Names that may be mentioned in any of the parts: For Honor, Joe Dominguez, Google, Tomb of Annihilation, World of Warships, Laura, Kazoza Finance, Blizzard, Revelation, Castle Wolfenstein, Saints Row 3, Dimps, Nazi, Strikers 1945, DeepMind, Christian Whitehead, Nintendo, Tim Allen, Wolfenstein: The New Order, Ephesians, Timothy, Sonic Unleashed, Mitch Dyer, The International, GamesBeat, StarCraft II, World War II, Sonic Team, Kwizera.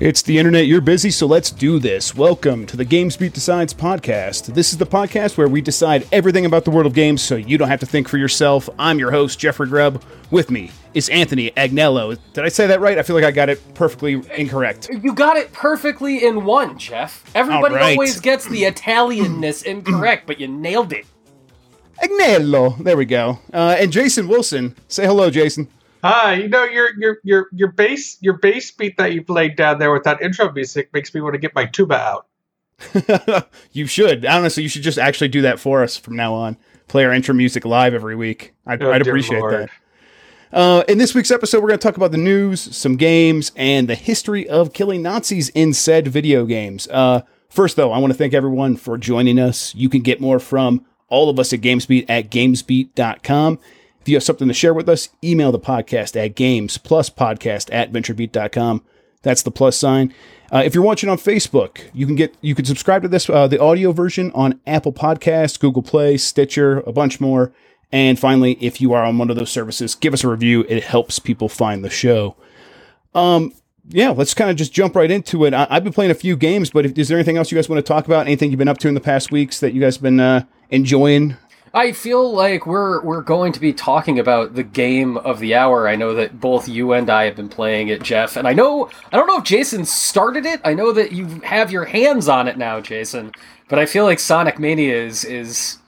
It's the internet, you're busy, so let's do this. Welcome to the GamesBeat Decides podcast. This is the podcast where we decide everything about the world of games so you don't have to think for yourself. I'm your host, Jeffrey Grubb. With me is Anthony Agnello. Did I say that right? I feel like I got it perfectly incorrect. You got it perfectly in one, Jeff. Everybody always gets the Italianness incorrect, but you nailed it. Agnello. There we go. And Jason Wilson. Say hello, Jason. Hi, you know your bass beat that you've laid down there with that intro music makes me want to get my tuba out. You should. Honestly, you should just actually do that for us from now on. Play our intro music live every week. I'd appreciate that. In this week's episode, we're going to talk about the news, some games, and the history of killing Nazis in said video games. First, though, I want to thank everyone for joining us. You can get more from all of us at GamesBeat at GamesBeat.com. If you have something to share with us, email the podcast at gamespluspodcast@venturebeat.com. That's the plus sign. If you're watching on Facebook, you can subscribe to this, the audio version on Apple Podcasts, Google Play, Stitcher, a bunch more. And finally, if you are on one of those services, give us a review. It helps people find the show. Yeah, let's kind of just jump right into it. I've been playing a few games, but is there anything else you guys want to talk about? Anything you've been up to in the past weeks that you guys have been enjoying? I feel like we're going to be talking about the game of the hour. I know that both you and I have been playing it, Jeff. And I don't know if Jason started it. I know that you have your hands on it now, Jason. But I feel like Sonic Mania is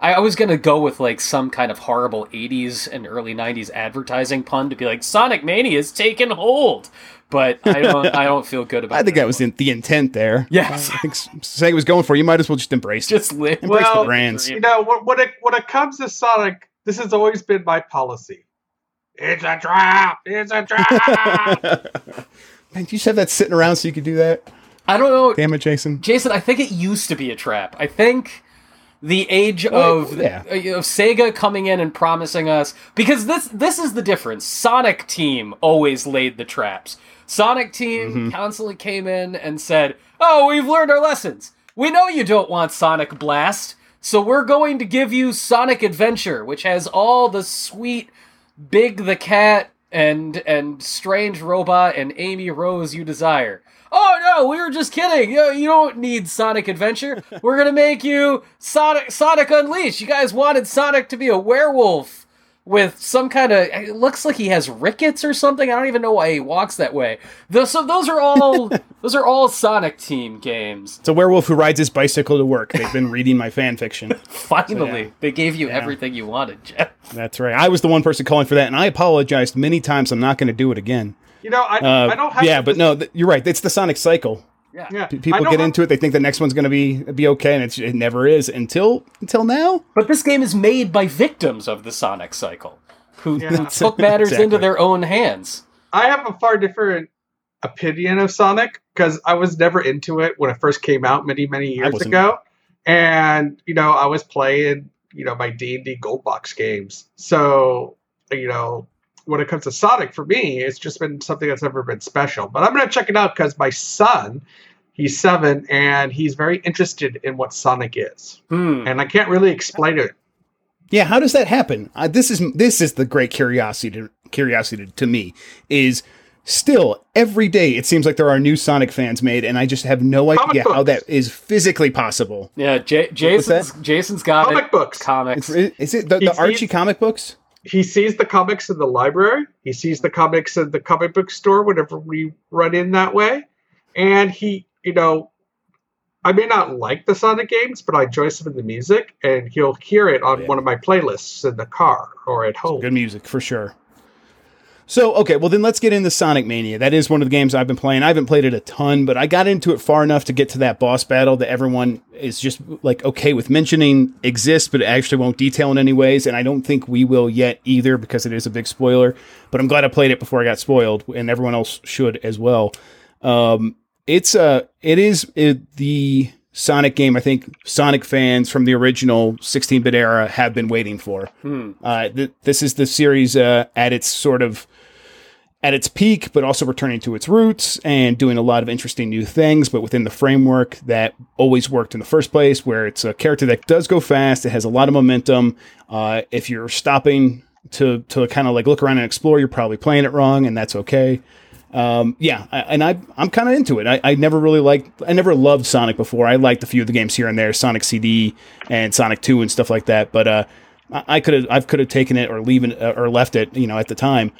I was going to go with like some kind of horrible 80s and early 90s advertising pun to be like, Sonic Mania is taking hold. But I don't feel good about it. I think that was the intent there. Yes. I think Sega was going for it. You might as well just embrace it. Just live. Embrace the brands. You know, when it comes to Sonic, this has always been my policy. It's a trap! It's a trap! Man, do you have that sitting around so you could do that? I don't know. Damn it, Jason. Jason, I think it used to be a trap. I think the age of Sega coming in and promising us, because this is the difference. Sonic Team always laid the traps. Sonic Team constantly came in and said, "Oh, we've learned our lessons. We know you don't want Sonic Blast, so we're going to give you Sonic Adventure, which has all the sweet Big the Cat and Strange Robot and Amy Rose you desire." Oh, no, we were just kidding. You don't need Sonic Adventure. We're going to make you Sonic Unleashed. You guys wanted Sonic to be a werewolf with some kind of... It looks like he has rickets or something. I don't even know why he walks that way. So those are all Sonic Team games. It's a werewolf who rides his bicycle to work. They've been reading my fan fiction. Finally. So, yeah. They gave you everything you wanted, Jeff. That's right. I was the one person calling for that, and I apologized many times. I'm not going to do it again. You know, I don't have... Yeah, but no, you're right. It's the Sonic cycle. Yeah. People get into it. They think the next one's going to be okay, and it never is until now. But this game is made by victims of the Sonic cycle, who took matters into their own hands. I have a far different opinion of Sonic, because I was never into it when it first came out many, many years ago. And, you know, I was playing, you know, my D&D Gold Box games. So, you know... When it comes to Sonic, for me, it's just been something that's never been special. But I'm going to check it out because my son, he's 7, and he's very interested in what Sonic is. And I can't really explain it. Yeah, how does that happen? This is the great curiosity to me, is still, every day, it seems like there are new Sonic fans made, and I just have no idea how that is physically possible. Yeah, Jason's got comic it. Books. Comics. Is it the Archie comic books? He sees the comics in the library. He sees the comics in the comic book store whenever we run in that way. And he, you know, I may not like the Sonic games, but I enjoy some of the music. And he'll hear it on one of my playlists in the car or at home. It's good music, for sure. So, okay, well then let's get into Sonic Mania. That is one of the games I've been playing. I haven't played it a ton, but I got into it far enough to get to that boss battle that everyone is just like okay with mentioning exists, but it actually won't detail in any ways, and I don't think we will yet either because it is a big spoiler, but I'm glad I played it before I got spoiled, and everyone else should as well. It is the Sonic game I think Sonic fans from the original 16-bit era have been waiting for. This is the series at its sort of at its peak, but also returning to its roots and doing a lot of interesting new things, but within the framework that always worked in the first place, where it's a character that does go fast. It has a lot of momentum. If you're stopping to kind of like look around and explore, you're probably playing it wrong, and that's okay. I'm kind of into it. I never loved Sonic before. I liked a few of the games here and there, Sonic CD and Sonic 2 and stuff like that. But I could have taken it or left it, at the time.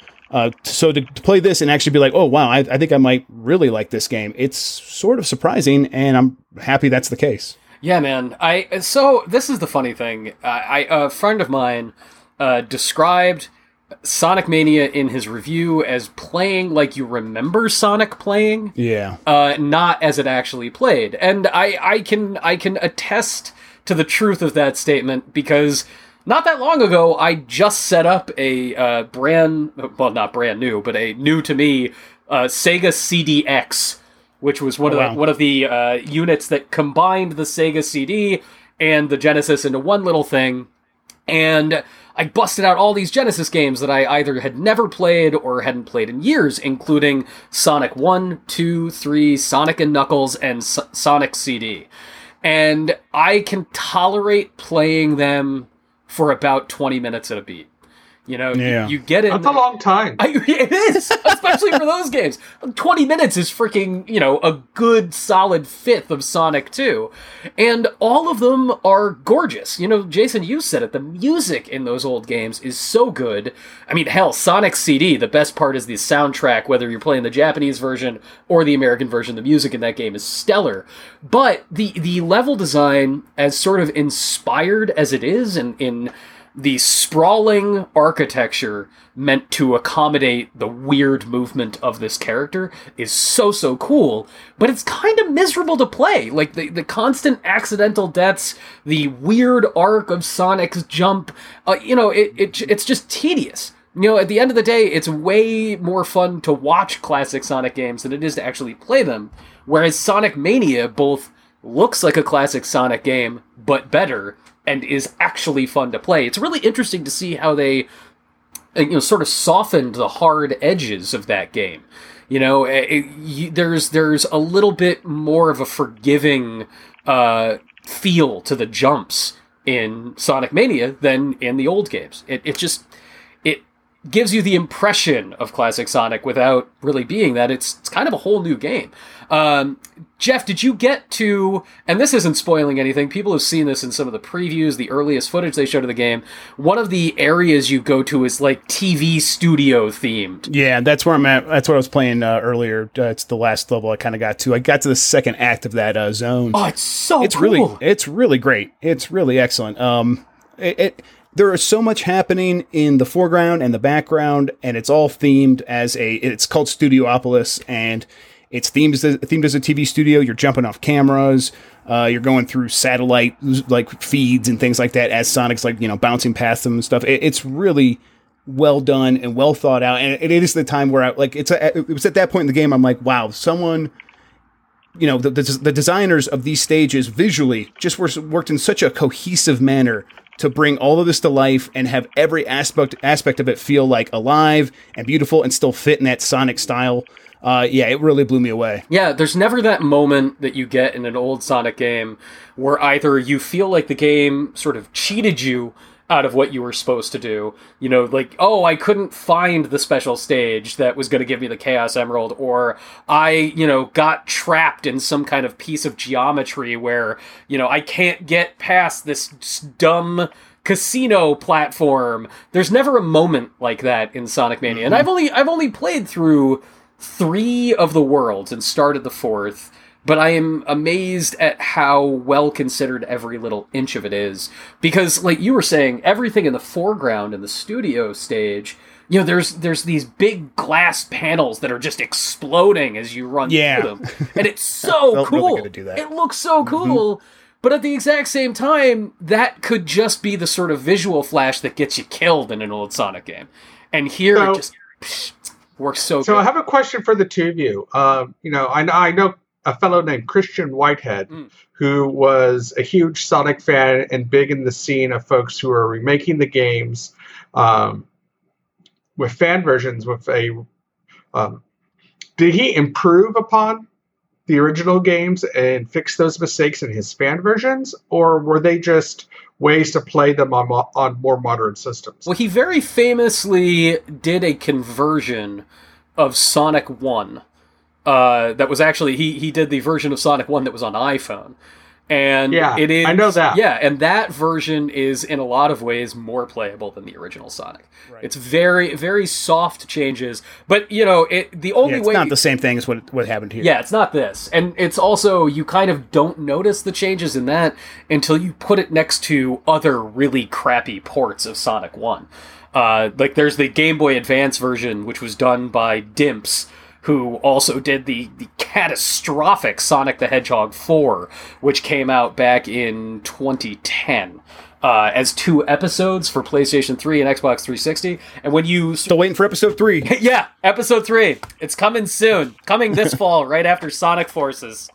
So to play this and actually be like, oh wow, I think I might really like this game. It's sort of surprising, and I'm happy that's the case. Yeah, man. So this is the funny thing. A friend of mine described Sonic Mania in his review as playing like you remember Sonic playing, not as it actually played. And I can attest to the truth of that statement, because not that long ago I just set up a new to me Sega CDX, which was one of the units that combined the Sega CD and the Genesis into one little thing. And I busted out all these Genesis games that I either had never played or hadn't played in years, including Sonic 1, 2, 3, Sonic and Knuckles, and Sonic CD. And I can tolerate playing them for about 20 minutes at a beat. You get it. That's a long time. It is, especially for those games. 20 minutes is freaking, a good solid fifth of Sonic 2. And all of them are gorgeous. Jason, you said it. The music in those old games is so good. I mean, hell, Sonic CD, the best part is the soundtrack, whether you're playing the Japanese version or the American version. The music in that game is stellar. But the level design, as sort of inspired as it is, and in the sprawling architecture meant to accommodate the weird movement of this character, is so, so cool, but it's kind of miserable to play. Like, the constant accidental deaths, the weird arc of Sonic's jump, it's just tedious. At the end of the day, it's way more fun to watch classic Sonic games than it is to actually play them, whereas Sonic Mania both looks like a classic Sonic game, but better, and is actually fun to play. It's really interesting to see how they, sort of softened the hard edges of that game. There's a little bit more of a forgiving feel to the jumps in Sonic Mania than in the old games. It gives you the impression of classic Sonic without really being that. It's kind of a whole new game. Jeff, did you get to, and this isn't spoiling anything, people have seen this in some of the previews, the earliest footage they showed of the game, one of the areas you go to is like TV studio themed. Yeah, that's where I'm at. That's what I was playing earlier. It's the last level I kind of got to. I got to the second act of that zone. Oh, it's so cool. It's really great. It's really excellent. There is so much happening in the foreground and the background, and it's all themed as it's called Studiopolis, and it's themed as a TV studio. You're jumping off cameras. You're going through satellite feeds and things like that as Sonic's bouncing past them and stuff. It's really well done and well thought out. And it is the time where it was at that point in the game I'm like, wow, someone, the designers of these stages visually just worked in such a cohesive manner to bring all of this to life and have every aspect of it feel like alive and beautiful and still fit in that Sonic style. It really blew me away. Yeah, there's never that moment that you get in an old Sonic game where either you feel like the game sort of cheated you out of what you were supposed to do. I couldn't find the special stage that was going to give me the Chaos Emerald, or I got trapped in some kind of piece of geometry where, I can't get past this dumb casino platform. There's never a moment like that in Sonic Mania. Mm-hmm. And I've only played through 3 of the worlds and started the 4th, but I am amazed at how well considered every little inch of it is. Because, like you were saying, everything in the foreground in the studio stage, there's these big glass panels that are just exploding as you run through them. And it's so cool. Really good to do that. It looks so cool. Mm-hmm. But at the exact same time, that could just be the sort of visual flash that gets you killed in an old Sonic game. And here it just works so good. So I have a question for the two of you. I know a fellow named Christian Whitehead, who was a huge Sonic fan and big in the scene of folks who are remaking the games with fan versions. Did he improve upon the original games and fix those mistakes in his fan versions, or were they just ways to play them on more modern systems? Well, he very famously did a conversion of Sonic 1. That was actually, he did the version of Sonic 1 that was on iPhone. And yeah, it is, I know that. Yeah, and that version is in a lot of ways more playable than the original Sonic. Right. It's very, very soft changes, but you know, it's not the same thing as what happened here. Yeah, it's not this, and it's also you kind of don't notice the changes in that until you put it next to other really crappy ports of Sonic 1. Like there's the Game Boy Advance version, which was done by Dimps, who also did the catastrophic Sonic the Hedgehog 4, which came out back in 2010 as 2 episodes for PlayStation 3 and Xbox 360. And when you... Still waiting for Episode 3. Yeah, Episode 3. It's coming soon. Coming this fall, right after Sonic Forces.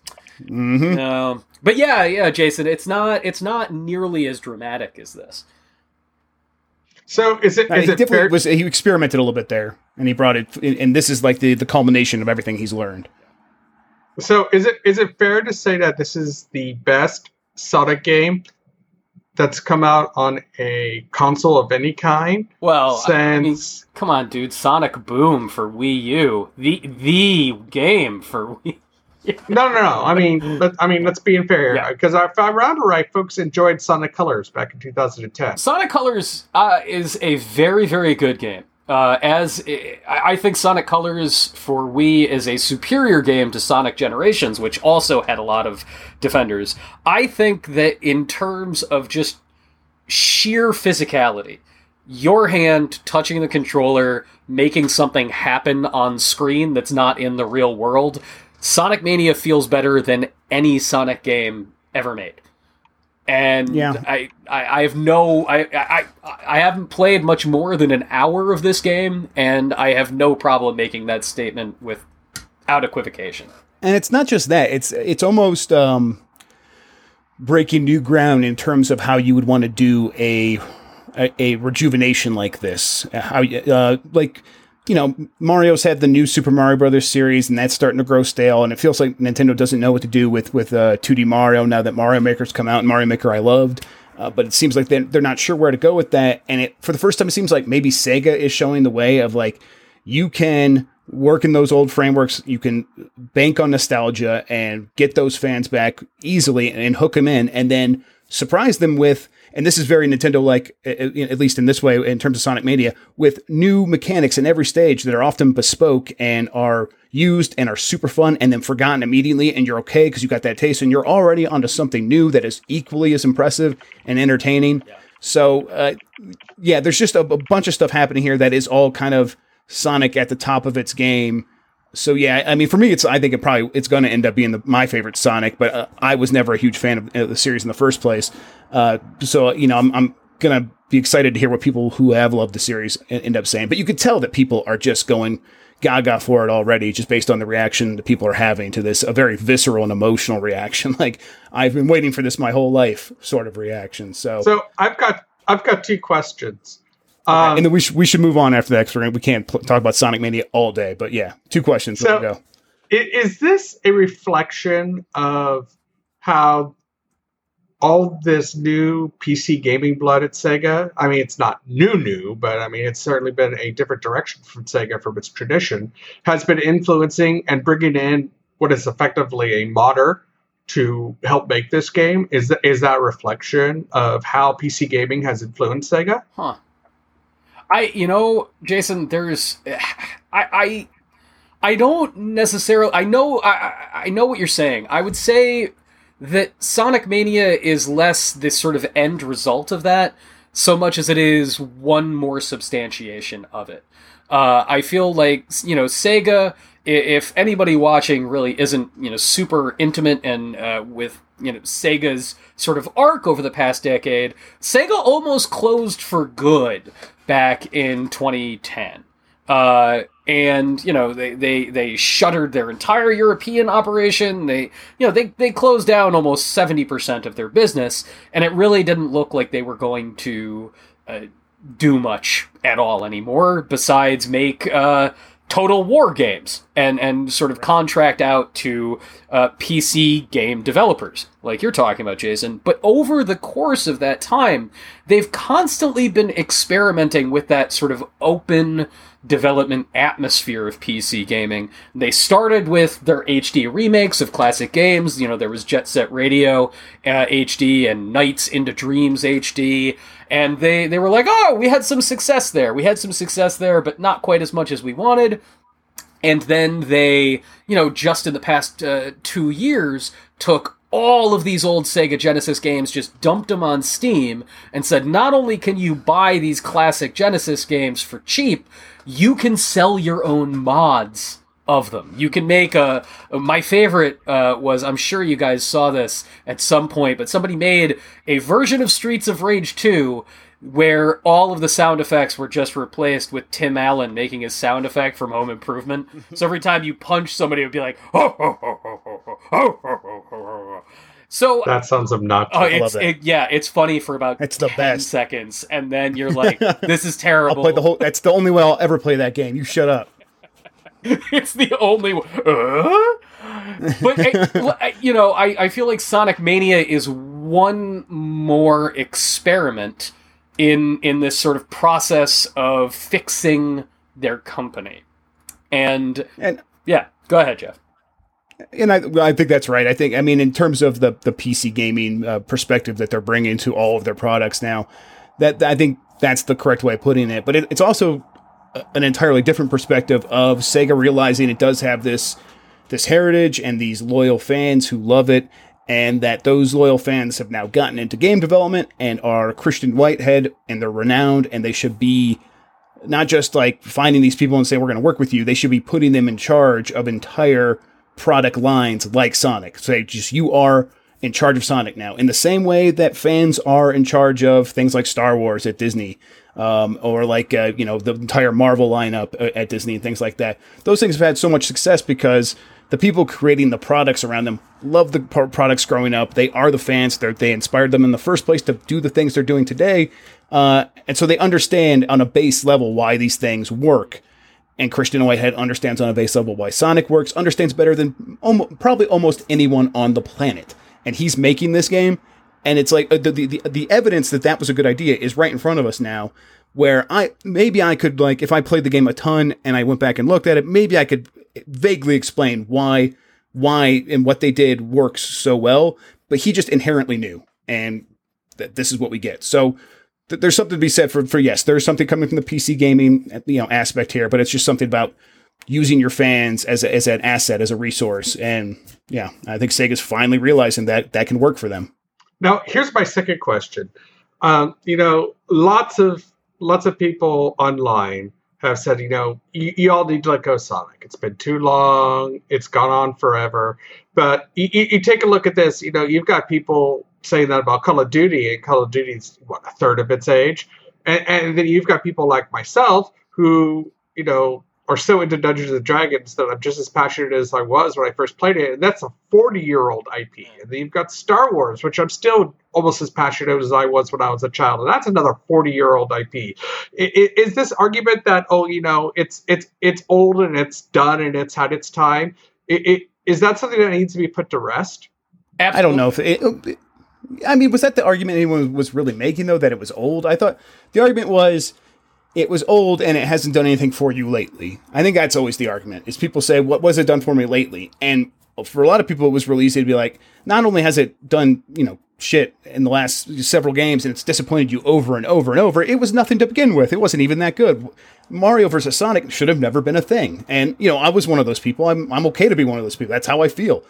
Mm-hmm. But yeah, Jason, it's not nearly as dramatic as this. So is it fair? He experimented a little bit there, and he brought it, and this is like the culmination of everything he's learned. So is it fair to say that this is the best Sonic game that's come out on a console of any kind? Well, since I mean, come on, dude, Sonic Boom for Wii U, the game for Wii. No. I mean, let's be fair, because if I remember right, folks enjoyed Sonic Colors back in 2010. Sonic Colors is a very, very good game. I think Sonic Colors for Wii is a superior game to Sonic Generations, which also had a lot of defenders. I think that in terms of just sheer physicality, your hand touching the controller, making something happen on screen that's not in the real world, Sonic Mania feels better than any Sonic game ever made. And yeah. I haven't played much more than an hour of this game, and I have no problem making that statement without equivocation. And it's not just that, it's almost breaking new ground in terms of how you would want to do a rejuvenation like this. How like, you know, Mario's had the new Super Mario Brothers series, and that's starting to grow stale, and it feels like Nintendo doesn't know what to do with 2D Mario now that Mario Maker's come out, and Mario Maker I loved, but it seems like they're not sure where to go with that, and it for the first time it seems like maybe Sega is showing the way of, like, you can work in those old frameworks, you can bank on nostalgia, and get those fans back easily, and hook them in, and then surprise them with... And this is very Nintendo-like, at least in this way, in terms of Sonic Mania, with new mechanics in every stage that are often bespoke and are used and are super fun and then forgotten immediately. And you're okay because you got that taste and you're already onto something new that is equally as impressive and entertaining. Yeah. So, there's just a bunch of stuff happening here that is all kind of Sonic at the top of its game. So yeah, I mean, for me, I think it's going to end up being my favorite Sonic, but I was never a huge fan of the series in the first place. So you know, I'm going to be excited to hear what people who have loved the series end up saying. But you could tell that people are just going gaga for it already, just based on the reaction that people are having to this—a very visceral and emotional reaction, like I've been waiting for this my whole life, sort of reaction. So I've got 2 questions. Okay. And then we should move on after that because we can't talk about Sonic Mania all day. But yeah, 2 questions. So go. Is this a reflection of how all this new PC gaming blood at Sega? I mean, it's not new, but I mean, it's certainly been a different direction from Sega from its tradition. Has been influencing and bringing in what is effectively a modder to help make this game. Is that a reflection of how PC gaming has influenced Sega? Huh. Jason, there's, I don't necessarily, I know what you're saying. I would say that Sonic Mania is less this sort of end result of that, so much as it is one more substantiation of it. I feel like, Sega, if anybody watching really isn't, super intimate and with, Sega's sort of arc over the past decade, Sega almost closed for good back in 2010. And, they shuttered their entire European operation. They closed down almost 70% of their business, and it really didn't look like they were going to do much at all anymore besides make Total War games and sort of contract out to PC game developers, like you're talking about, Jason. But over the course of that time, they've constantly been experimenting with that sort of open development atmosphere of PC gaming. They started with their HD remakes of classic games. You know, there was Jet Set Radio HD and Nights into Dreams HD. And they were like, oh, we had some success there. We had some success there, but not quite as much as we wanted. And then they, you know, just in the past 2 years, took all of these old Sega Genesis games, just dumped them on Steam, and said, not only can you buy these classic Genesis games for cheap, you can sell your own mods of them. You can make a... My favorite was, I'm sure you guys saw this at some point, but somebody made a version of Streets of Rage 2 where all of the sound effects were just replaced with Tim Allen making his sound effect from Home Improvement. So every time you punch somebody, it would be like, ho, ho, ho, ho, ho, ho, ho, ho, ho, ho. So that sounds obnoxious. Oh, it's funny for about 10 seconds, and then you're like, this is terrible. That's the only way I'll ever play that game. You shut up. It's the only one. But, I feel like Sonic Mania is one more experiment in this sort of process of fixing their company. And yeah, go ahead, Jeff. And I think that's right. I think, I mean, in terms of the PC gaming perspective that they're bringing to all of their products now, that I think that's the correct way of putting it. But it's also an entirely different perspective of Sega realizing it does have this heritage and these loyal fans who love it, and that those loyal fans have now gotten into game development and are Christian Whitehead, and they're renowned, and they should be not just like finding these people and saying, we're going to work with you. They should be putting them in charge of entire product lines like Sonic. So just, you are in charge of Sonic now, in the same way that fans are in charge of things like Star Wars at Disney, or like, the entire Marvel lineup at Disney and things like that. Those things have had so much success because the people creating the products around them love the products growing up. They are the fans. They inspired them in the first place to do the things they're doing today. And so they understand on a base level why these things work. And Christian Whitehead understands on a base level why Sonic works, understands better than probably almost anyone on the planet. And he's making this game. And it's like the evidence that was a good idea is right in front of us now, where maybe I could, like, if I played the game a ton and I went back and looked at it, maybe I could vaguely explain why and what they did works so well. But he just inherently knew, and that this is what we get. So there's something to be said for yes, there's something coming from the PC gaming aspect here, but it's just something about using your fans as an asset, as a resource. And yeah, I think Sega's finally realizing that can work for them. Now, here's my second question. Lots of people online have said, you all need to let go Sonic. It's been too long. It's gone on forever. But you take a look at this. You've got people saying that about Call of Duty, and Call of Duty's a third of its age. And then you've got people like myself who, are so into Dungeons and Dragons that I'm just as passionate as I was when I first played it. And that's a 40-year-old IP. And then you've got Star Wars, which I'm still almost as passionate as I was when I was a child. And that's another 40-year-old IP. Is this argument that, it's old and it's done and it's had its time, is that something that needs to be put to rest? Absolutely. I don't know if was that the argument anyone was really making, though, that it was old? I thought the argument was, it was old and it hasn't done anything for you lately. I think that's always the argument, is people say, what was it done for me lately? And for a lot of people, it was released, it'd be like, not only has it done, shit in the last several games and it's disappointed you over and over and over, it was nothing to begin with. It wasn't even that good. Mario versus Sonic should have never been a thing. And, I was one of those people. I'm okay to be one of those people. That's how I feel.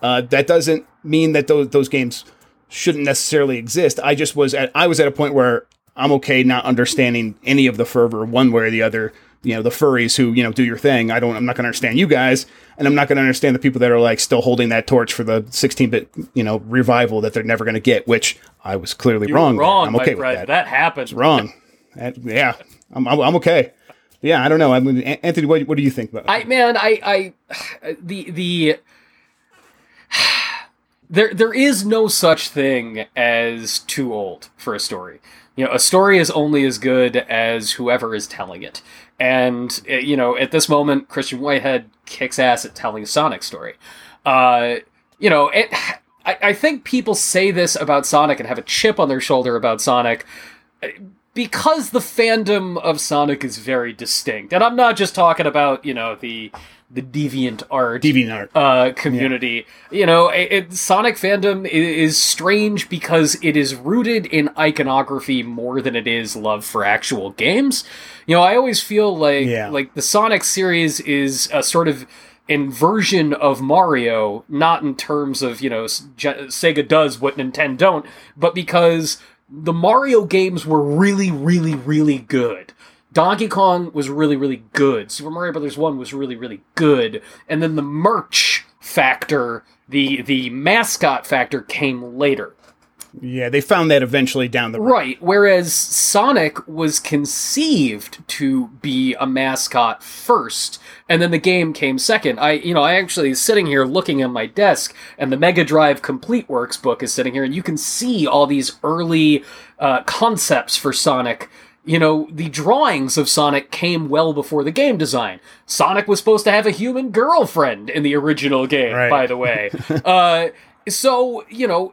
That doesn't mean that those games shouldn't necessarily exist. I just was at a point where I'm okay not understanding any of the fervor one way or the other. The furries who, do your thing. I'm not going to understand you guys, and I'm not going to understand the people that are like still holding that torch for the 16-bit, revival that they're never going to get, which I was clearly wrong. Wrong, I'm okay with that. That happened. It's wrong. Yeah, I'm okay. Yeah, I don't know. I mean, Anthony, what do you think about it? There is no such thing as too old for a story. A story is only as good as whoever is telling it. And, at this moment, Christian Whitehead kicks ass at telling a Sonic story. I think people say this about Sonic and have a chip on their shoulder about Sonic because the fandom of Sonic is very distinct, and I'm not just talking about, you know, the DeviantArt community. Yeah. You know, Sonic fandom is strange because it is rooted in iconography more than it is love for actual games. You know, I always feel like the Sonic series is a sort of inversion of Mario, not in terms of, you know, Sega does what Nintendo don't, but because the Mario games were really, really, really good. Donkey Kong was really, really good. Super Mario Bros. 1 was really, really good. And then the merch factor, the mascot factor came later. Yeah, they found that eventually down the road. Right, whereas Sonic was conceived to be a mascot first, and then the game came second. I actually sitting here looking at my desk, and the Mega Drive Complete Works book is sitting here, and you can see all these early concepts for Sonic. You know, the drawings of Sonic came well before the game design. Sonic was supposed to have a human girlfriend in the original game, right, by the way. So, you know,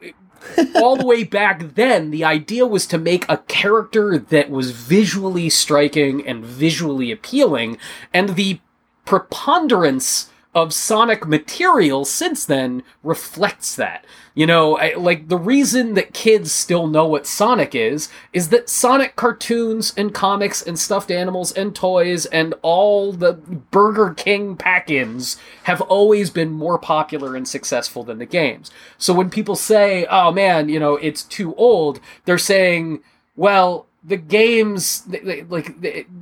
all the way back then, the idea was to make a character that was visually striking and visually appealing, and the preponderance of Sonic material since then reflects that. You know, the reason that kids still know what Sonic is that Sonic cartoons and comics and stuffed animals and toys and all the Burger King pack-ins have always been more popular and successful than the games. So when people say, oh man, you know, it's too old, they're saying, well, the games,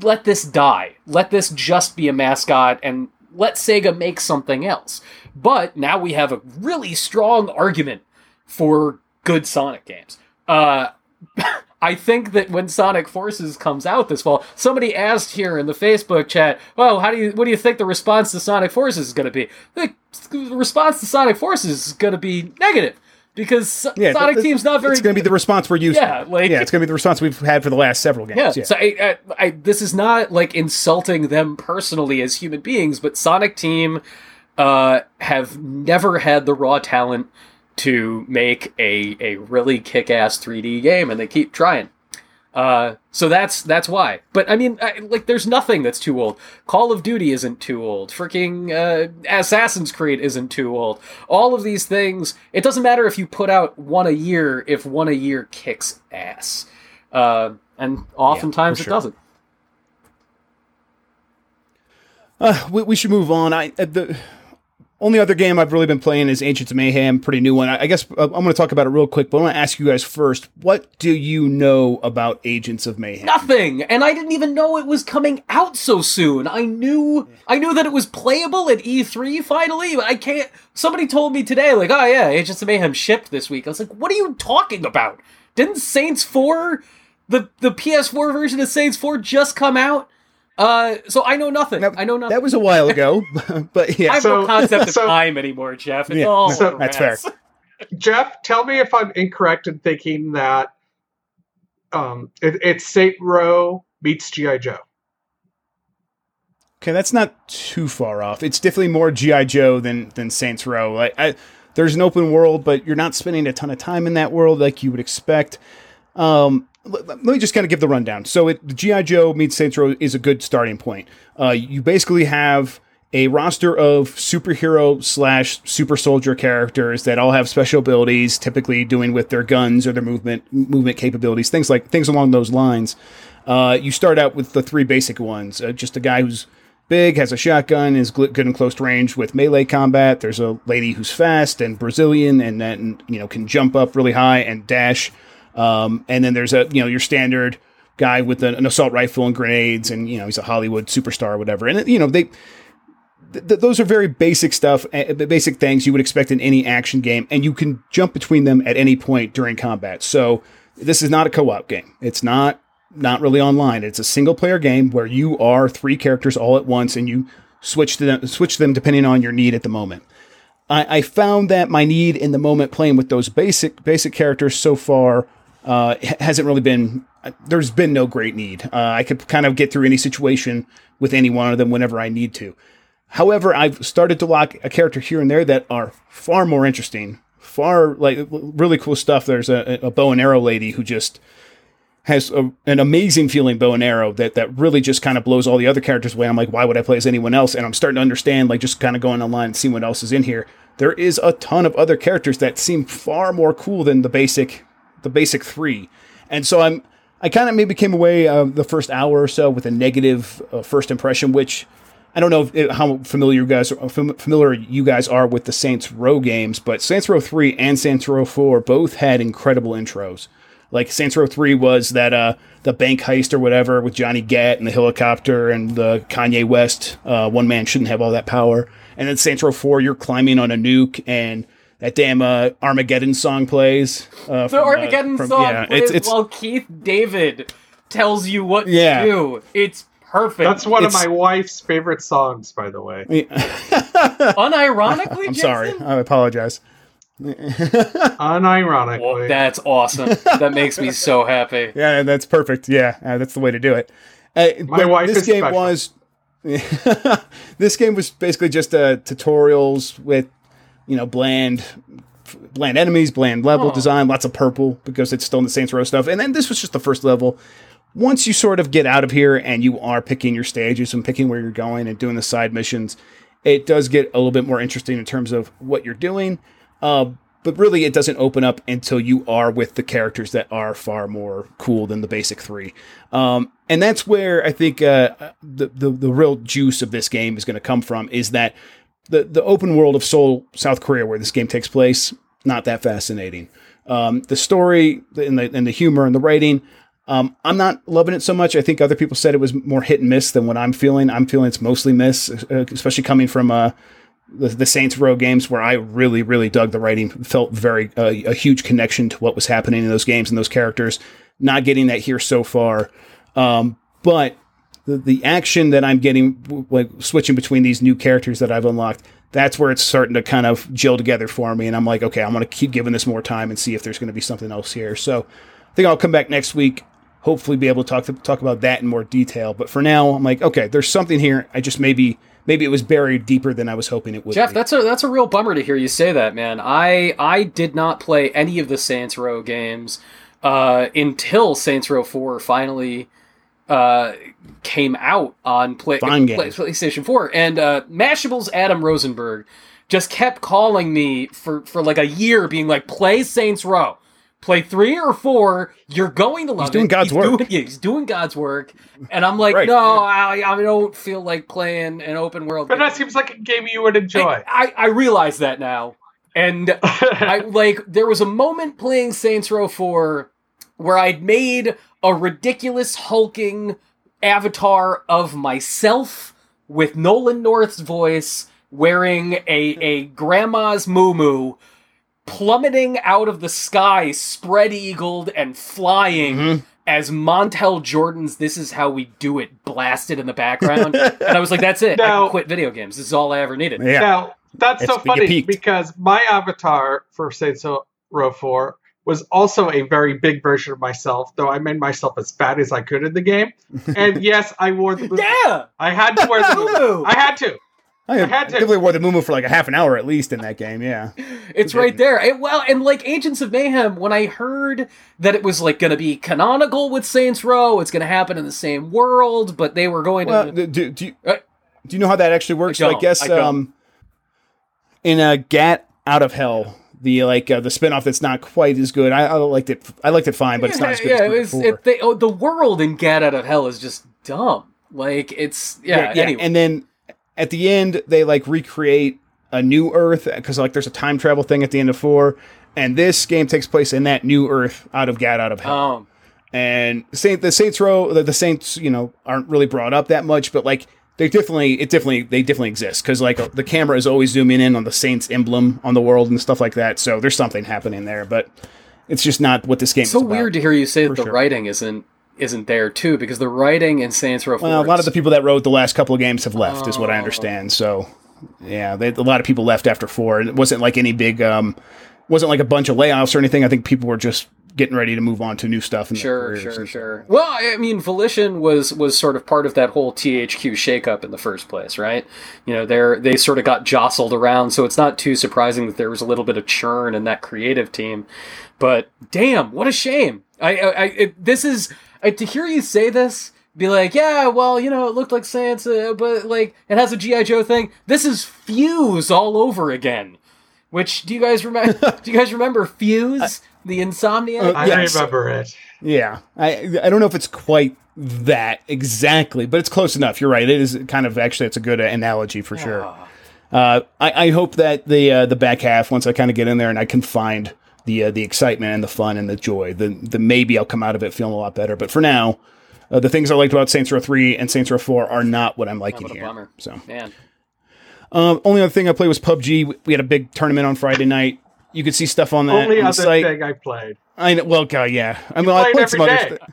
let this die. Let this just be a mascot and let Sega make something else. But now we have a really strong argument for good Sonic games. I think that when Sonic Forces comes out this fall, somebody asked here in the Facebook chat, well, what do you think the response to Sonic Forces is going to be? The response to Sonic Forces is going to be negative. Because Sonic Team's not very good. It's going to be the response we're used to. It's going to be the response we've had for the last several games. Yeah. So I this is not, insulting them personally as human beings, but Sonic Team have never had the raw talent to make a really kick-ass 3D game, and they keep trying. So that's why. But, I mean, there's nothing that's too old. Call of Duty isn't too old. Freaking Assassin's Creed isn't too old. All of these things, it doesn't matter if you put out one a year, if one a year kicks ass. And oftentimes it doesn't. We should move on. The only other game I've really been playing is Agents of Mayhem, pretty new one. I guess I'm going to talk about it real quick, but I want to ask you guys first, what do you know about Agents of Mayhem? Nothing! And I didn't even know it was coming out so soon. I knew that it was playable at E3, finally, but I can't... Somebody told me today, Agents of Mayhem shipped this week. I was like, what are you talking about? Didn't Saints 4, the PS4 version of Saints 4 just come out? So I know nothing. That was a while ago, but yeah. I have no concept of time anymore, Jeff. It's all that's fair. Jeff, tell me if I'm incorrect in thinking that it's Saints Row meets G.I. Joe. Okay, that's not too far off. It's definitely more G.I. Joe than Saints Row. There's an open world, but you're not spending a ton of time in that world like you would expect. Let me just kind of give the rundown. So G.I. Joe meets Saints Row is a good starting point. You basically have a roster of superhero/super soldier characters that all have special abilities, typically doing with their guns or their movement capabilities, things along those lines. You start out with the three basic ones. Just a guy who's big, has a shotgun, is good in close range with melee combat. There's a lady who's fast and Brazilian and then, you know, can jump up really high and dash. And then there's your standard guy with an assault rifle and grenades, and he's a Hollywood superstar or whatever. And those are very basic stuff, basic things you would expect in any action game, and you can jump between them at any point during combat. So this is not a co-op game. It's not really online. It's a single player game where you are three characters all at once, and you switch them depending on your need at the moment. I found that my need in the moment playing with those basic characters so far. Hasn't really been, there's been no great need. I could kind of get through any situation with any one of them whenever I need to. However, I've started to lock a character here and there that are far more interesting, really cool stuff. There's a bow and arrow lady who just has an amazing feeling bow and arrow that really just kind of blows all the other characters away. I'm like, why would I play as anyone else? And I'm starting to understand, like, just kind of going online and seeing what else is in here. There is a ton of other characters that seem far more cool than the basic three. And so I kind of maybe came away the first hour or so with a negative first impression, which I don't know how familiar you guys are with the Saints Row games, but Saints Row 3 and Saints Row 4 both had incredible intros. Like, Saints Row 3 was that the bank heist or whatever with Johnny Gat and the helicopter and the Kanye West, one man shouldn't have all that power. And then Saints Row 4, you're climbing on a nuke and that damn Armageddon song plays. The Armageddon song plays while Keith David tells you what to do. It's perfect. That's one of my wife's favorite songs, by the way. Yeah. Unironically, Jason? I'm sorry. I apologize. Unironically. Well, that's awesome. That makes me so happy. Yeah, that's perfect. Yeah, that's the way to do it. My wife is special. This game was basically just tutorials with, bland enemies, bland level design, lots of purple because it's still in the Saints Row stuff. And then this was just the first level. Once you sort of get out of here and you are picking your stages and picking where you're going and doing the side missions, it does get a little bit more interesting in terms of what you're doing. But really, it doesn't open up until you are with the characters that are far more cool than the basic three. And that's where I think the real juice of this game is going to come from, is that the open world of Seoul, South Korea, where this game takes place, not that fascinating. The story and the humor and the writing, I'm not loving it so much. I think other people said it was more hit and miss than what I'm feeling. I'm feeling it's mostly miss, especially coming from the Saints Row games, where I really, really dug the writing, felt very a huge connection to what was happening in those games and those characters. Not getting that here so far. But the action that I'm getting, like switching between these new characters that I've unlocked, that's where it's starting to kind of gel together for me. And I'm like, okay, I'm going to keep giving this more time and see if there's going to be something else here. So I think I'll come back next week, hopefully be able to talk about that in more detail. But for now, I'm like, okay, there's something here. I just maybe it was buried deeper than I was hoping it would. Jeff, that's a real bummer to hear you say that, man. I did not play any of the Saints Row games until Saints Row 4 finally came out on PlayStation 4. And Mashable's Adam Rosenberg just kept calling me for like a year, being like, play Saints Row. Play 3 or 4, you're going to love it. He's doing God's work. He's doing God's work. And I'm like, right. No, I don't feel like playing an open world game. But that seems like a game you would enjoy. I realize that now. And there was a moment playing Saints Row 4 where I'd made a ridiculous hulking avatar of myself with Nolan North's voice wearing a grandma's muumuu, plummeting out of the sky, spread-eagled and flying as Montel Jordan's "This Is How We Do It" blasted in the background. And I was like, that's it. Now, I can quit video games. This is all I ever needed. Yeah. Now, that's so funny, because my avatar for Saints Row 4 was also a very big version of myself, though I made myself as fat as I could in the game. And yes, I wore the muumuu. Yeah! I had to wear the muumuu. I definitely wore the muumuu for like a half an hour at least in that game, yeah. It's right there. And like Agents of Mayhem, when I heard that it was like going to be canonical with Saints Row, it's going to happen in the same world, but they were going to... Do you know how that actually works? I guess in Gat Out of Hell, the spinoff that's not quite as good, I liked it. I liked it fine, but it's not as good as before. The world in Gat Out of Hell is just dumb. Like, it's... Yeah. Anyway. And then... at the end, they recreate a new Earth, because there's a time travel thing at the end of 4, and this game takes place in that new Earth out of Gat Out of Hell. And the Saints Row, the Saints, aren't really brought up that much, but they definitely exist, because the camera is always zooming in on the Saints emblem on the world and stuff like that. So there's something happening there, but it's just not what this game is about. It's so weird to hear you say that the writing isn't there too, because the writing in Saints Row 4... Well, a lot of the people that wrote the last couple of games have left, is what I understand. So, yeah, a lot of people left after 4. It wasn't like any big... wasn't like a bunch of layoffs or anything. I think people were just getting ready to move on to new stuff. Sure. Well, I mean, Volition was sort of part of that whole THQ shakeup in the first place, right? They sort of got jostled around, so it's not too surprising that there was a little bit of churn in that creative team. But damn, what a shame. To hear you say this, be like, yeah, well, you know, it looked like Sans, but like it has a G.I. Joe thing. This is Fuse all over again. Which do you guys remember? Do you guys remember Fuse, the Insomniac? Yes. I remember it. Yeah, I don't know if it's quite that exactly, but it's close enough. You're right. It is kind of actually it's a good analogy for sure. I hope that the back half, once I kind of get in there and I can find the excitement and the fun and the joy, the maybe I'll come out of it feeling a lot better. But for now, the things I liked about Saints Row 3 and Saints Row 4 are not what I'm liking here. Bummer. So, man. Only other thing I played was PUBG. We had a big tournament on Friday night. You could see stuff on that. Only other thing I played. Yeah. I played some other stuff.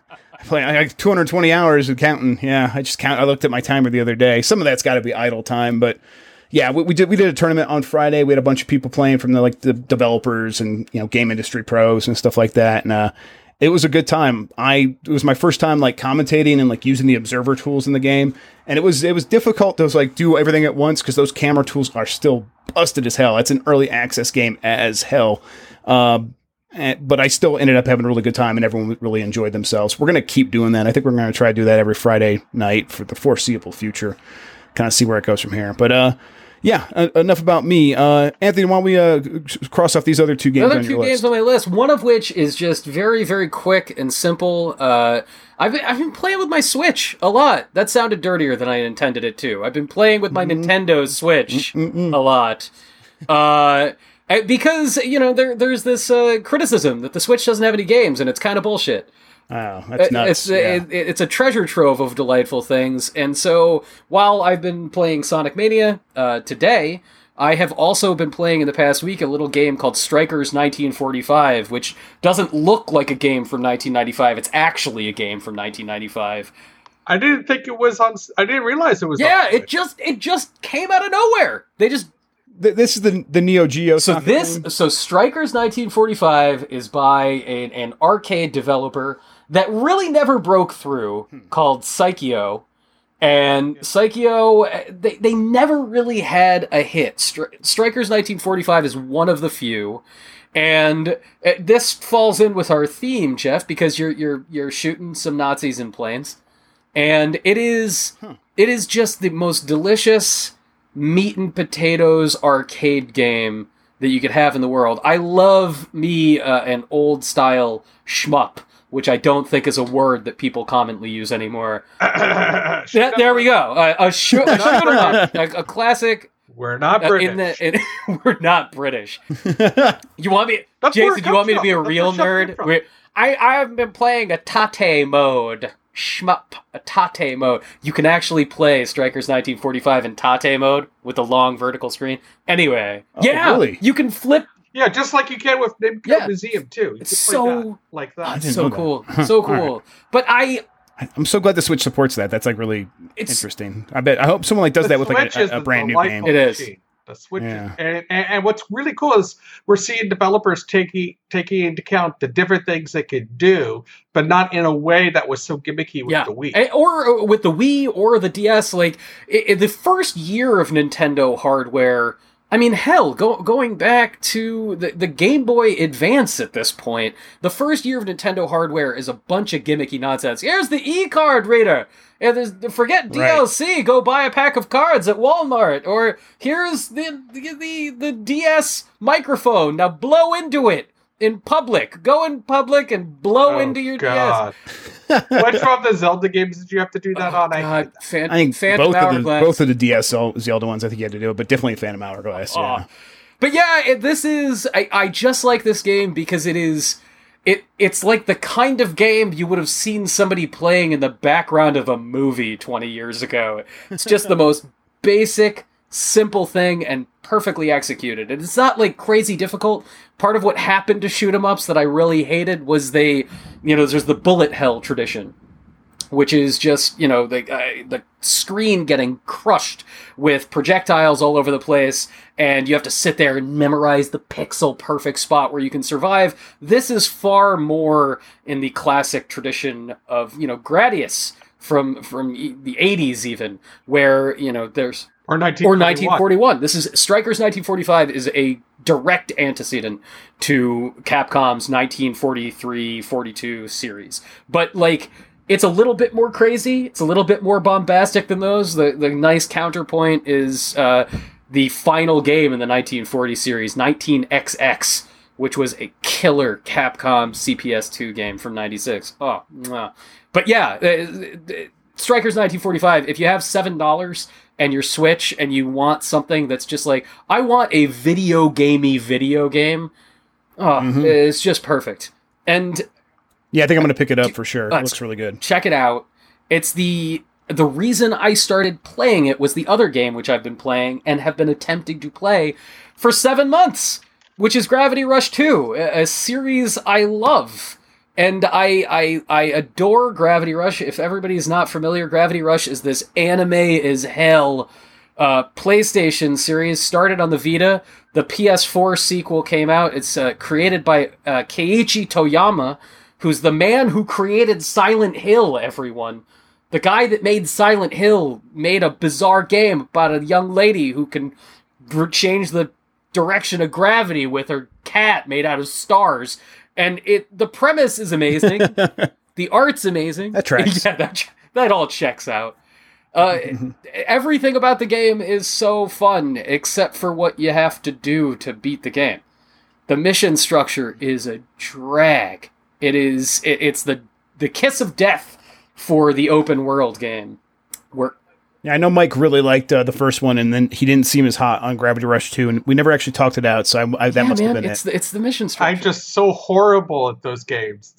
I have 220 hours of counting. Yeah, I looked at my timer the other day. Some of that's got to be idle time, but yeah, we did a tournament on Friday. We had a bunch of people playing from the developers and game industry pros and stuff like that, and it was a good time. It was my first time commentating and using the observer tools in the game, and it was difficult to do everything at once because those camera tools are still busted as hell. It's an early access game as hell, but I still ended up having a really good time, and everyone really enjoyed themselves. We're gonna keep doing that. I think we're gonna try to do that every Friday night for the foreseeable future. Kind of see where it goes from here, but enough about me. Anthony, why don't we cross off these other two games? Other two games on my list, one of which is just very, very quick and simple. I've been playing with my Switch a lot. That sounded dirtier than I intended it to. I've been playing with my Nintendo Switch a lot. Because, there's this criticism that the Switch doesn't have any games, and it's kind of bullshit. Oh, that's nuts. It's a treasure trove of delightful things, and so while I've been playing Sonic Mania today, I have also been playing in the past week a little game called Strikers 1945, which doesn't look like a game from 1995. It's actually a game from 1995. I didn't think it was on... I didn't realize it was on... Yeah, it just came out of nowhere! They just... This is the Neo Geo. So Strikers 1945 is by an arcade developer that really never broke through, called Psycheo, and Psycheo they never really had a hit. Strikers 1945 is one of the few, and this falls in with our theme, Jeff, because you're shooting some Nazis in planes, and it is just the most delicious meat and potatoes arcade game that you could have in the world. I love me an old style shmup, which I don't think is a word that people commonly use anymore. There we go. A classic. We're not British. We're not British. You want me, Jason? You want me to be a real nerd? I have been playing a tate mode. Shmup, a tate mode. You can actually play Strikers 1945 in tate mode with the long vertical screen. Anyway, really? You can flip. Yeah, just like you can with Museum too. It's so that. So cool, that. So cool. Right. But I'm so glad the Switch supports that. That's really interesting. I hope someone does that with a brand new game. It is. The Switch, and what's really cool is we're seeing developers taking into account the different things they could do, but not in a way that was so gimmicky with the Wii, or with the Wii or the DS. The first year of Nintendo hardware. I mean, hell, going back to the Game Boy Advance at this point, the first year of Nintendo hardware is a bunch of gimmicky nonsense. Here's the e-card reader! And forget DLC, go buy a pack of cards at Walmart! Or here's the DS microphone, now blow into it! In public. Go in public and blow into your DS. Which one of the Zelda games did you have to do that on? I think both of the DS Zelda ones I think you had to do it, but definitely Phantom Hourglass. But this is... I just like this game because it is... It's like the kind of game you would have seen somebody playing in the background of a movie 20 years ago. It's just the most basic... simple thing and perfectly executed. And it's not crazy difficult. Part of what happened to shoot 'em ups that I really hated was there's the bullet hell tradition, which is just the screen getting crushed with projectiles all over the place, and you have to sit there and memorize the pixel perfect spot where you can survive. This is far more in the classic tradition of Gradius from the 80s, even, where there's Or 1941. Or 1941. This is Strikers 1945 is a direct antecedent to Capcom's 1943-42 series. But like it's a little bit more crazy, it's a little bit more bombastic than those. The nice counterpoint is the final game in the 1940 series, 19XX, which was a killer Capcom CPS2 game from 96. Oh, but yeah, Strikers 1945, if you have $7 and your Switch and you want something that's just like, I want a video gamey video game, it's just perfect. And yeah, I think I'm going to pick it up for sure. It looks really good. Check it out. It's the reason I started playing it was the other game which I've been playing and have been attempting to play for 7 months, which is Gravity Rush 2, a series I love. And I adore Gravity Rush. If everybody's not familiar, Gravity Rush is this anime as hell PlayStation series. Started on the Vita. The PS4 sequel came out. It's created by Keiichi Toyama, who's the man who created Silent Hill, everyone. The guy that made Silent Hill made a bizarre game about a young lady who can change the direction of gravity with her cat made out of stars. And the premise is amazing. The art's amazing. That tracks. Yeah, that all checks out. Everything about the game is so fun, except for what you have to do to beat the game. The mission structure is a drag. It's the kiss of death for the open world game. Yeah, I know Mike really liked the first one, and then he didn't seem as hot on Gravity Rush 2, and we never actually talked it out, so that must have been it. It's the mission structure. I'm just so horrible at those games.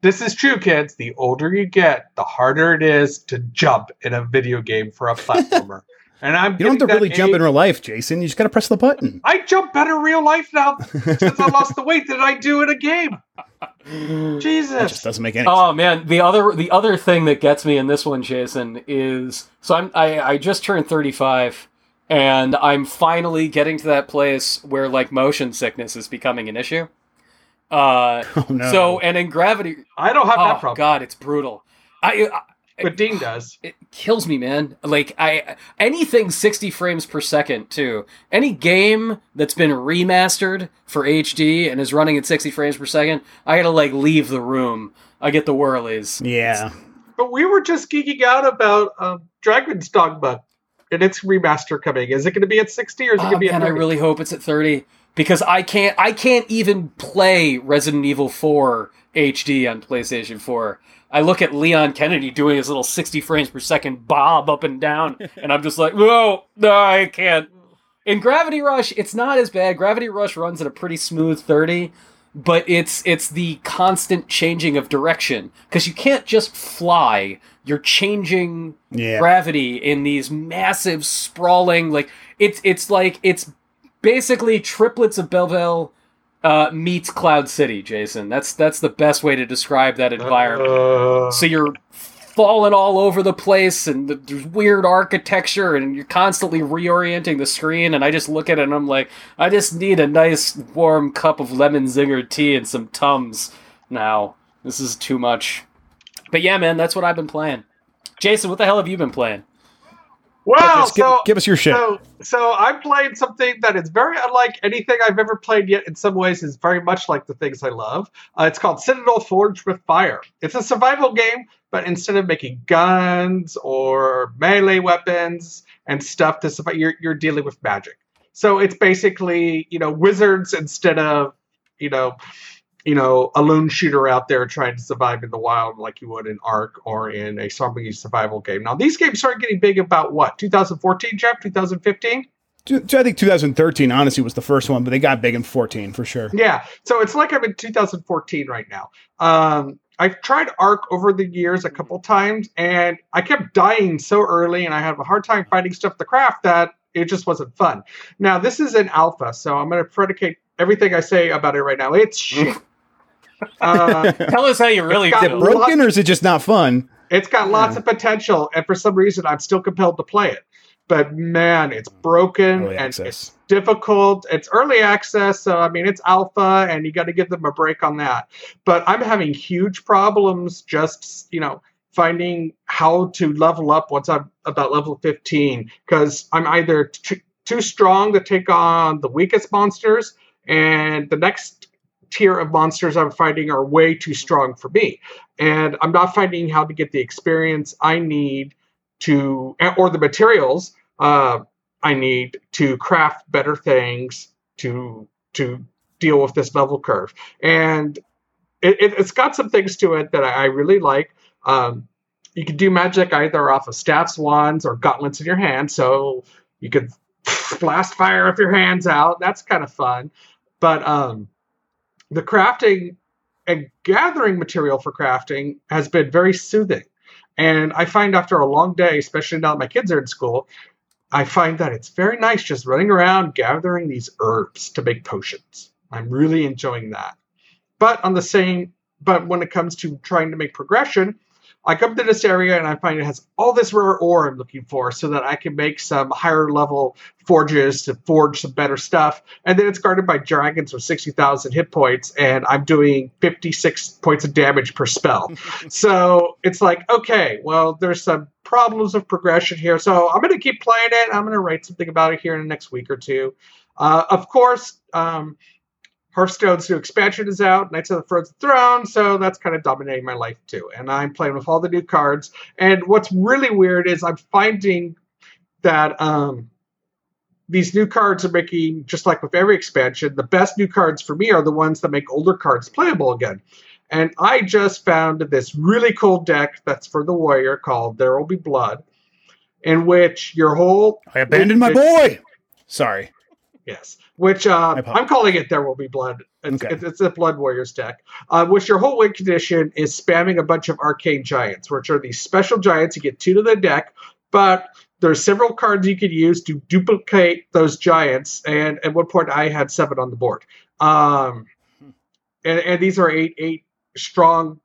This is true, kids. The older you get, the harder it is to jump in a video game for a platformer. And you don't have to really jump in real life, Jason. You just got to press the button. I jump better in real life now since I lost the weight than I do in a game. Jesus. That just doesn't make any sense. Oh man, the other thing that gets me in this one, Jason, is so I just turned 35 and I'm finally getting to that place where like motion sickness is becoming an issue. Oh, no. So and in Gravity I don't have that problem. Oh god, it's brutal. But Dean does. It kills me, man. Like anything 60 frames per second too. Any game that's been remastered for HD and is running at 60 frames per second, I gotta like leave the room. I get the whirlies. Yeah. But we were just geeking out about Dragon's Dogma and its remaster coming. Is it going to be at 60 or is it going to be at 30? I really hope it's at 30 because I can't even play Resident Evil 4 HD on PlayStation 4. I look at Leon Kennedy doing his little 60 frames per second bob up and down, and I'm just like, whoa, no, I can't. In Gravity Rush, it's not as bad. Gravity Rush runs at a pretty smooth 30, but it's the constant changing of direction. Because you can't just fly. You're changing gravity in these massive, sprawling, like, it's basically triplets of Belleville meets Cloud City, Jason. That's the best way to describe that environment. So you're falling all over the place, and there's weird architecture, and you're constantly reorienting the screen, and I just look at it, and I'm like, I just need a nice warm cup of lemon zinger tea and some Tums now. This is too much. But yeah, man, that's what I've been playing. Jason, what the hell have you been playing? Well, give us your shit. So I played something that is very unlike anything I've ever played yet. In some ways, is very much like the things I love. It's called Citadel Forged with Fire. It's a survival game, but instead of making guns or melee weapons and stuff to survive, you're dealing with magic. So it's basically wizards instead of a lone shooter out there trying to survive in the wild like you would in Ark or in a zombie survival game. Now, these games started getting big about, 2014, Jeff? 2015? I think 2013, honestly, was the first one, but they got big in 14 for sure. Yeah, so it's like I'm in 2014 right now. I've tried Ark over the years a couple times, and I kept dying so early, and I had a hard time finding stuff to craft that it just wasn't fun. Now, this is an alpha, so I'm going to predicate everything I say about it right now. It's shit. Tell us how you really feel. Is it broken or is it just not fun? It's got lots of potential, and for some reason I'm still compelled to play it. But man, it's broken and it's difficult. It's early access, so I mean it's alpha and you got to give them a break on that. But I'm having huge problems just, finding how to level up once I'm about level 15, because I'm either too strong to take on the weakest monsters, and the next tier of monsters I'm fighting are way too strong for me. And I'm not finding how to get the experience I need to, or the materials I need to craft better things to deal with this level curve. And it's got some things to it that I really like. You can do magic either off of staffs, wands, or gauntlets in your hand. So you could blast fire with your hands out. That's kind of fun. But the crafting and gathering material for crafting has been very soothing. And I find after a long day, especially now that my kids are in school, I find that it's very nice just running around gathering these herbs to make potions. I'm really enjoying that. But when it comes to trying to make progression, I come to this area and I find it has all this rare ore I'm looking for so that I can make some higher level forges to forge some better stuff. And then it's guarded by dragons with 60,000 hit points, and I'm doing 56 points of damage per spell. So it's like, okay, well, there's some problems of progression here. So I'm going to keep playing it. I'm going to write something about it here in the next week or two. Of course, Hearthstone's new expansion is out, Knights of the Frozen Throne, so that's kind of dominating my life too. And I'm playing with all the new cards. And what's really weird is I'm finding that these new cards are making, just like with every expansion, the best new cards for me are the ones that make older cards playable again. And I just found this really cool deck that's for the warrior called There Will Be Blood, in which your whole... I abandoned my boy! Sorry. Yes, which I'm calling it There Will Be Blood. It's a Blood Warriors deck, which your whole win condition is spamming a bunch of arcane giants, which are these special giants. You get two to the deck, but there's several cards you can use to duplicate those giants. And at one point, I had 7 on the board. And these are eight strong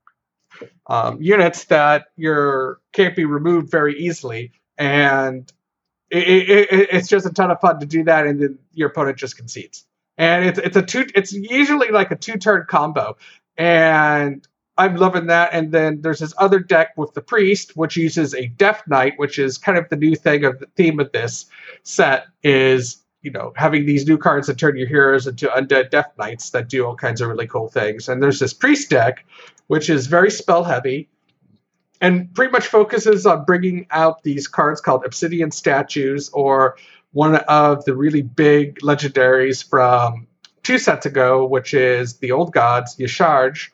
units that can't be removed very easily. And it's just a ton of fun to do that, and then your opponent just concedes. And it's usually like a 2-turn combo, and I'm loving that. And then there's this other deck with the priest, which uses a Death Knight, which is kind of the new thing of the theme of this set is, you know, having these new cards that turn your heroes into undead Death Knights that do all kinds of really cool things. And there's this priest deck, which is very spell heavy, and pretty much focuses on bringing out these cards called Obsidian Statues, or one of the really big legendaries from 2 sets ago, which is the Old Gods, Yasharj,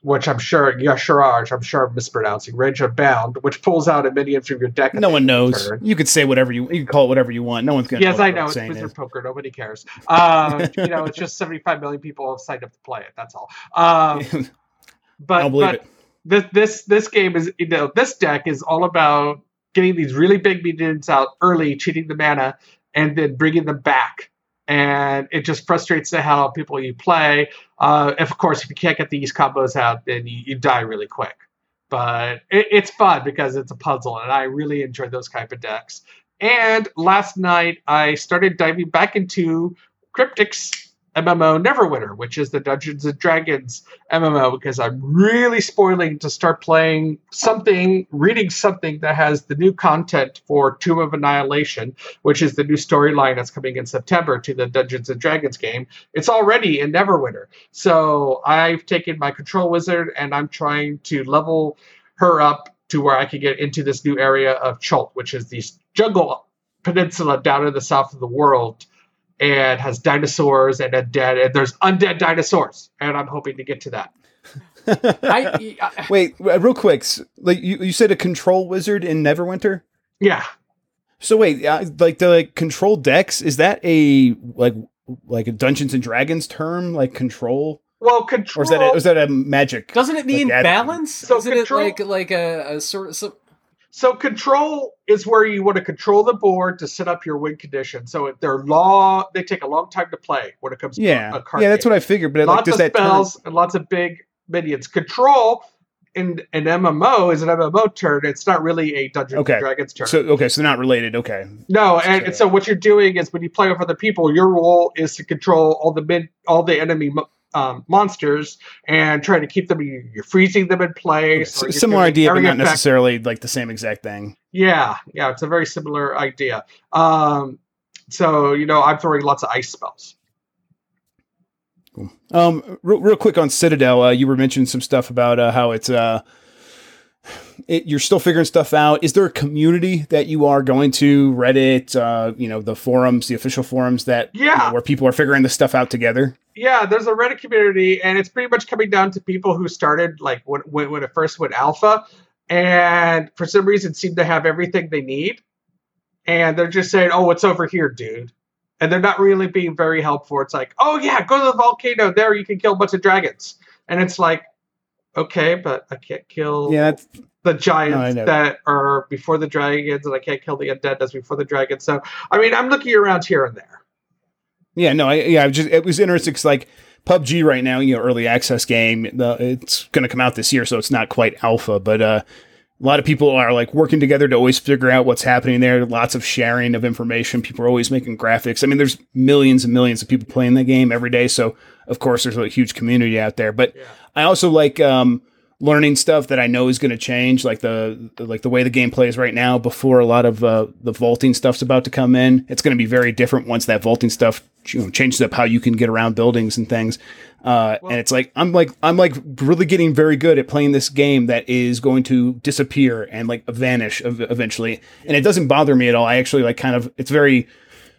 which I'm sure, Yasharaj, I'm sure I'm mispronouncing, Rage Unbound, which pulls out a minion from your deck. No one knows. Turn. You could say whatever you could call it whatever you want. No one's going to know. Yes, I know. It's Blizzard Poker. Nobody cares. You know, it's just 75 million people have signed up to play it. That's all. But I don't believe it. This game is, you know, this deck is all about getting these really big minions out early, cheating the mana, and then bringing them back. And it just frustrates the hell out of people you play. Of course, if you can't get these combos out, then you die really quick. But it's fun because it's a puzzle, and I really enjoy those type of decks. And last night, I started diving back into Cryptic's MMO Neverwinter, which is the Dungeons & Dragons MMO, because I'm really spoiling to start playing something, reading something that has the new content for Tomb of Annihilation, which is the new storyline that's coming in September to the Dungeons & Dragons game. It's already in Neverwinter. So I've taken my control wizard, and I'm trying to level her up to where I can get into this new area of Chult, which is the jungle peninsula down in the south of the world, and has dinosaurs and undead, and there's undead dinosaurs, and I'm hoping to get to that. Wait, real quick. Like you said, a control wizard in Neverwinter. Yeah. So wait, like the control decks, is that a like a Dungeons and Dragons term, like control? Well, control. Or is that a magic? Doesn't it mean like balance? So isn't control, it like a sort of. So control is where you want to control the board to set up your win condition. So if they're they take a long time to play when it comes to a card game. Yeah, that's what I figured. But lots of spells and lots of big minions. Control in an MMO is an MMO turn. It's not really a Dungeons and Dragons turn. So they're not related. Okay. No, and so what you're doing is when you play with other people, your role is to control all the enemy monsters and trying to keep them, you're freezing them in place. Or similar idea, but not necessarily like the same exact thing. Yeah, yeah, it's a very similar idea. So, you know, I'm throwing lots of ice spells. Cool. Real quick on Citadel, you were mentioning some stuff about how it's you're still figuring stuff out. Is there a community that you are going to, Reddit, you know, the forums, the official forums that you know, where people are figuring this stuff out together? Yeah, there's a Reddit community, and it's pretty much coming down to people who started like when it first went alpha, and for some reason seem to have everything they need, and they're just saying, "Oh, it's over here, dude," and they're not really being very helpful. It's like, "Oh yeah, go to the volcano. There, you can kill a bunch of dragons," and it's like, okay, but I can't kill the giants that are before the dragons, and I can't kill the undead that's before the dragons. So, I mean, I'm looking around here and there. Yeah, no, it was interesting. Cause like PUBG right now, you know, early access game, it's going to come out this year, so it's not quite alpha, but a lot of people are like working together to always figure out what's happening there. Lots of sharing of information. People are always making graphics. I mean, there's millions and millions of people playing the game every day. So of course there's a huge community out there, but I also like learning stuff that I know is going to change. Like the way the game plays right now before a lot of the vaulting stuff's about to come in, it's going to be very different once that vaulting stuff, you know, changes up how you can get around buildings and things. And it's like, I'm really getting very good at playing this game that is going to disappear and like vanish eventually. And it doesn't bother me at all. I actually like kind of, it's very,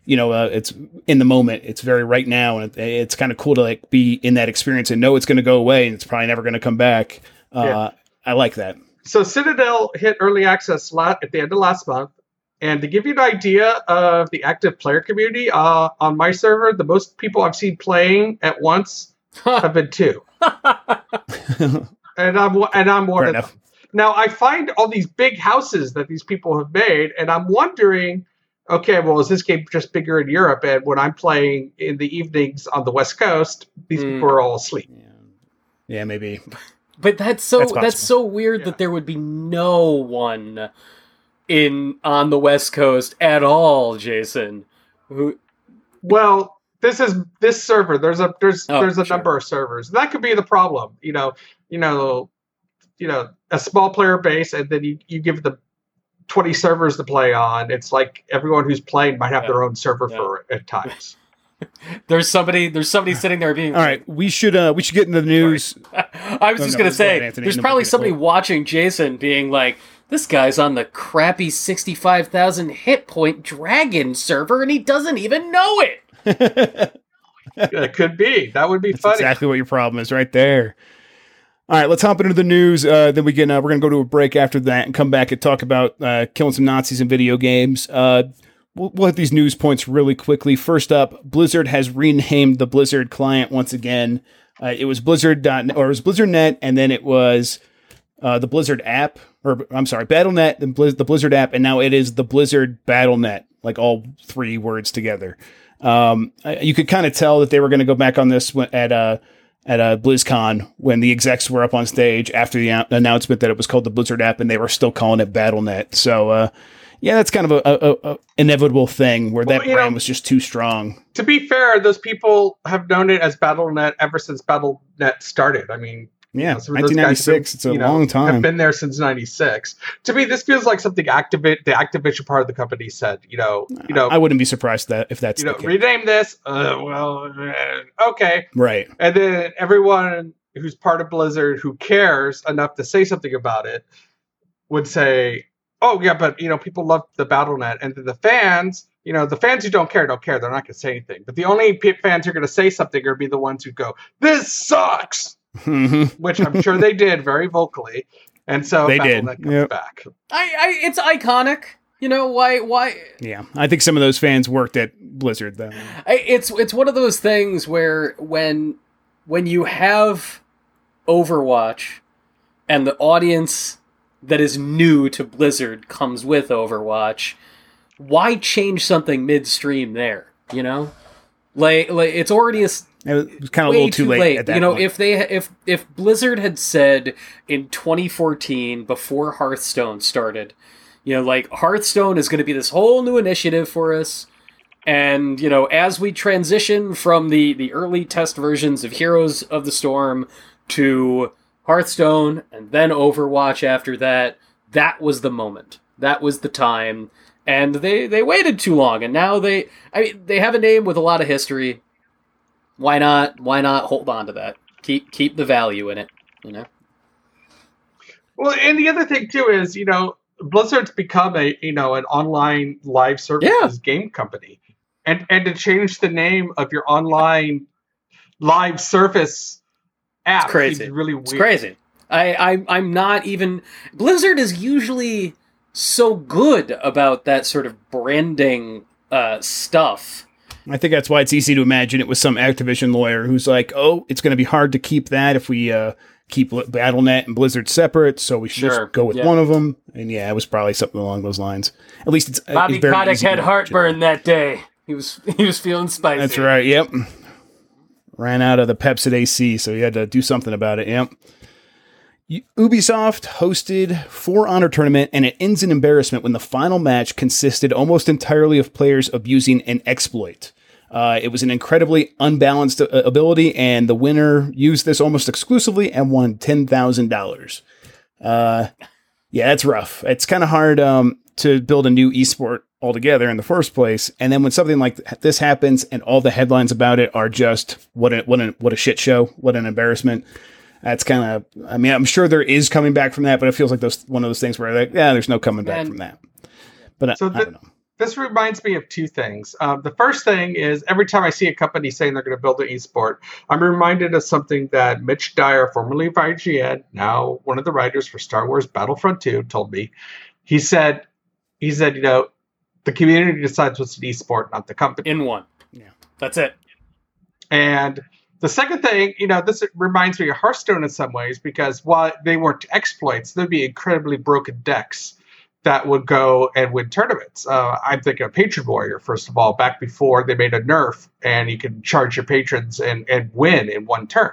you know, it's in the moment, it's very right now. And it's kind of cool to like be in that experience and know it's going to go away and it's probably never going to come back. I like that. So Citadel hit early access at the end of last month. And to give you an idea of the active player community, on my server, the most people I've seen playing at once have been two. and I'm one of them. Now, I find all these big houses that these people have made, and I'm wondering, okay, well, is this game just bigger in Europe? And when I'm playing in the evenings on the West Coast, these people are all asleep. Yeah, maybe. But that's so weird that there would be no one on the West Coast at all, Jason. Well, this server. There's a number of servers. That could be the problem. You know, a small player base, and then you give them 20 servers to play on. It's like everyone who's playing might have their own server for at times. There's somebody sitting there being all right. We should get in the news. I was just gonna say, Anthony, there's probably somebody watching Jason being like, this guy's on the crappy 65,000 hit point dragon server, and he doesn't even know it. It could be. That would be funny. Exactly what your problem is right there. All right, let's hop into the news. Then we're going to go to a break after that and come back and talk about killing some Nazis in video games. We'll hit these news points really quickly. First up, Blizzard has renamed the Blizzard client once again. It was Blizzard.net, or it was Blizzard.net, and then it was the Blizzard app. Or, I'm sorry, Battle.net, and the Blizzard app, and now it is the Blizzard Battle.net, like all three words together. You could kind of tell that they were going to go back on this at BlizzCon when the execs were up on stage after the announcement that it was called the Blizzard app, and they were still calling it Battle.net. So, yeah, that's kind of a inevitable thing where that brand was just too strong. To be fair, those people have known it as Battle.net ever since Battle.net started. I mean... Yeah, 1996. It's a long time. I've been there since 96. To me, this feels like something the Activision part of the company said. I wouldn't be surprised that if that's the case. Rename this. Okay, right. And then everyone who's part of Blizzard who cares enough to say something about it would say, "Oh yeah, but people love the Battle.net," and then the fans. The fans who don't care. They're not going to say anything. But the only fans who are going to say something are going to be the ones who go, "This sucks." Which I'm sure they did very vocally, and so they did. That comes back. It's iconic. Why? Yeah, I think some of those fans worked at Blizzard though. It's one of those things where when you have Overwatch, and the audience that is new to Blizzard comes with Overwatch, why change something midstream there? Like it's already a. It was kind of a little too late at that point. If Blizzard had said in 2014 before Hearthstone started, Hearthstone is going to be this whole new initiative for us, And, you know, as we transition from the early test versions of Heroes of the Storm to Hearthstone and then Overwatch after that, that was the moment. That was the time. And they waited too long. And now they have a name with a lot of history. Why not hold on to that? Keep the value in it, you know? Well, and the other thing, too, is, you know, Blizzard's become an online live services game company. And to change the name of your online live service app, it's crazy. It's really weird. It's crazy. I'm not even... Blizzard is usually so good about that sort of branding stuff. I think that's why it's easy to imagine it was some Activision lawyer who's like, oh, it's going to be hard to keep that if we keep Battle.net and Blizzard separate, so we should just go with one of them. And it was probably something along those lines. At least it's Bobby Kotick had heartburn that day. He was feeling spicy. That's right. Yep. Ran out of the Peps at AC, so he had to do something about it. Yep. Ubisoft hosted For Honor tournament, and it ends in embarrassment when the final match consisted almost entirely of players abusing an exploit. It was an incredibly unbalanced ability, and the winner used this almost exclusively and won $10,000. That's rough. It's kind of hard to build a new esport altogether in the first place. And then when something like this happens and all the headlines about it are just what a shit show, what an embarrassment. That's kind of, I mean, I'm sure there is coming back from that, but it feels like one of those things where like, yeah, there's no coming back from that. But so I don't know. This reminds me of two things. The first thing is every time I see a company saying they're going to build an esport, I'm reminded of something that Mitch Dyer, formerly of IGN, now one of the writers for Star Wars Battlefront II, told me. He said, you know, the community decides what's an esport, not the company. In one. Yeah. That's it. And the second thing, you know, this reminds me of Hearthstone in some ways, because while they weren't exploits, there'd be incredibly broken decks that would go and win tournaments. I'm thinking of Patron Warrior, first of all, back before they made a nerf and you could charge your patrons and win in one turn.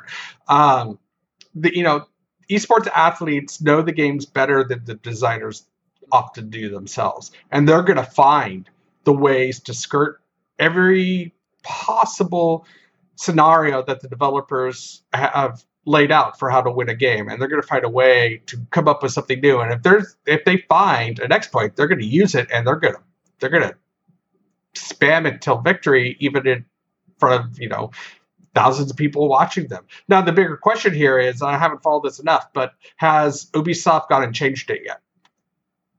Esports athletes know the games better than the designers often do themselves. And they're going to find the ways to skirt every possible scenario that the developers have laid out for how to win a game, and they're going to find a way to come up with something new. And if they find an exploit, they're going to use it, and they're going to spam it till victory, even in front of, you know, thousands of people watching them. Now the bigger question here is, and I haven't followed this enough, but has Ubisoft gone and changed it yet?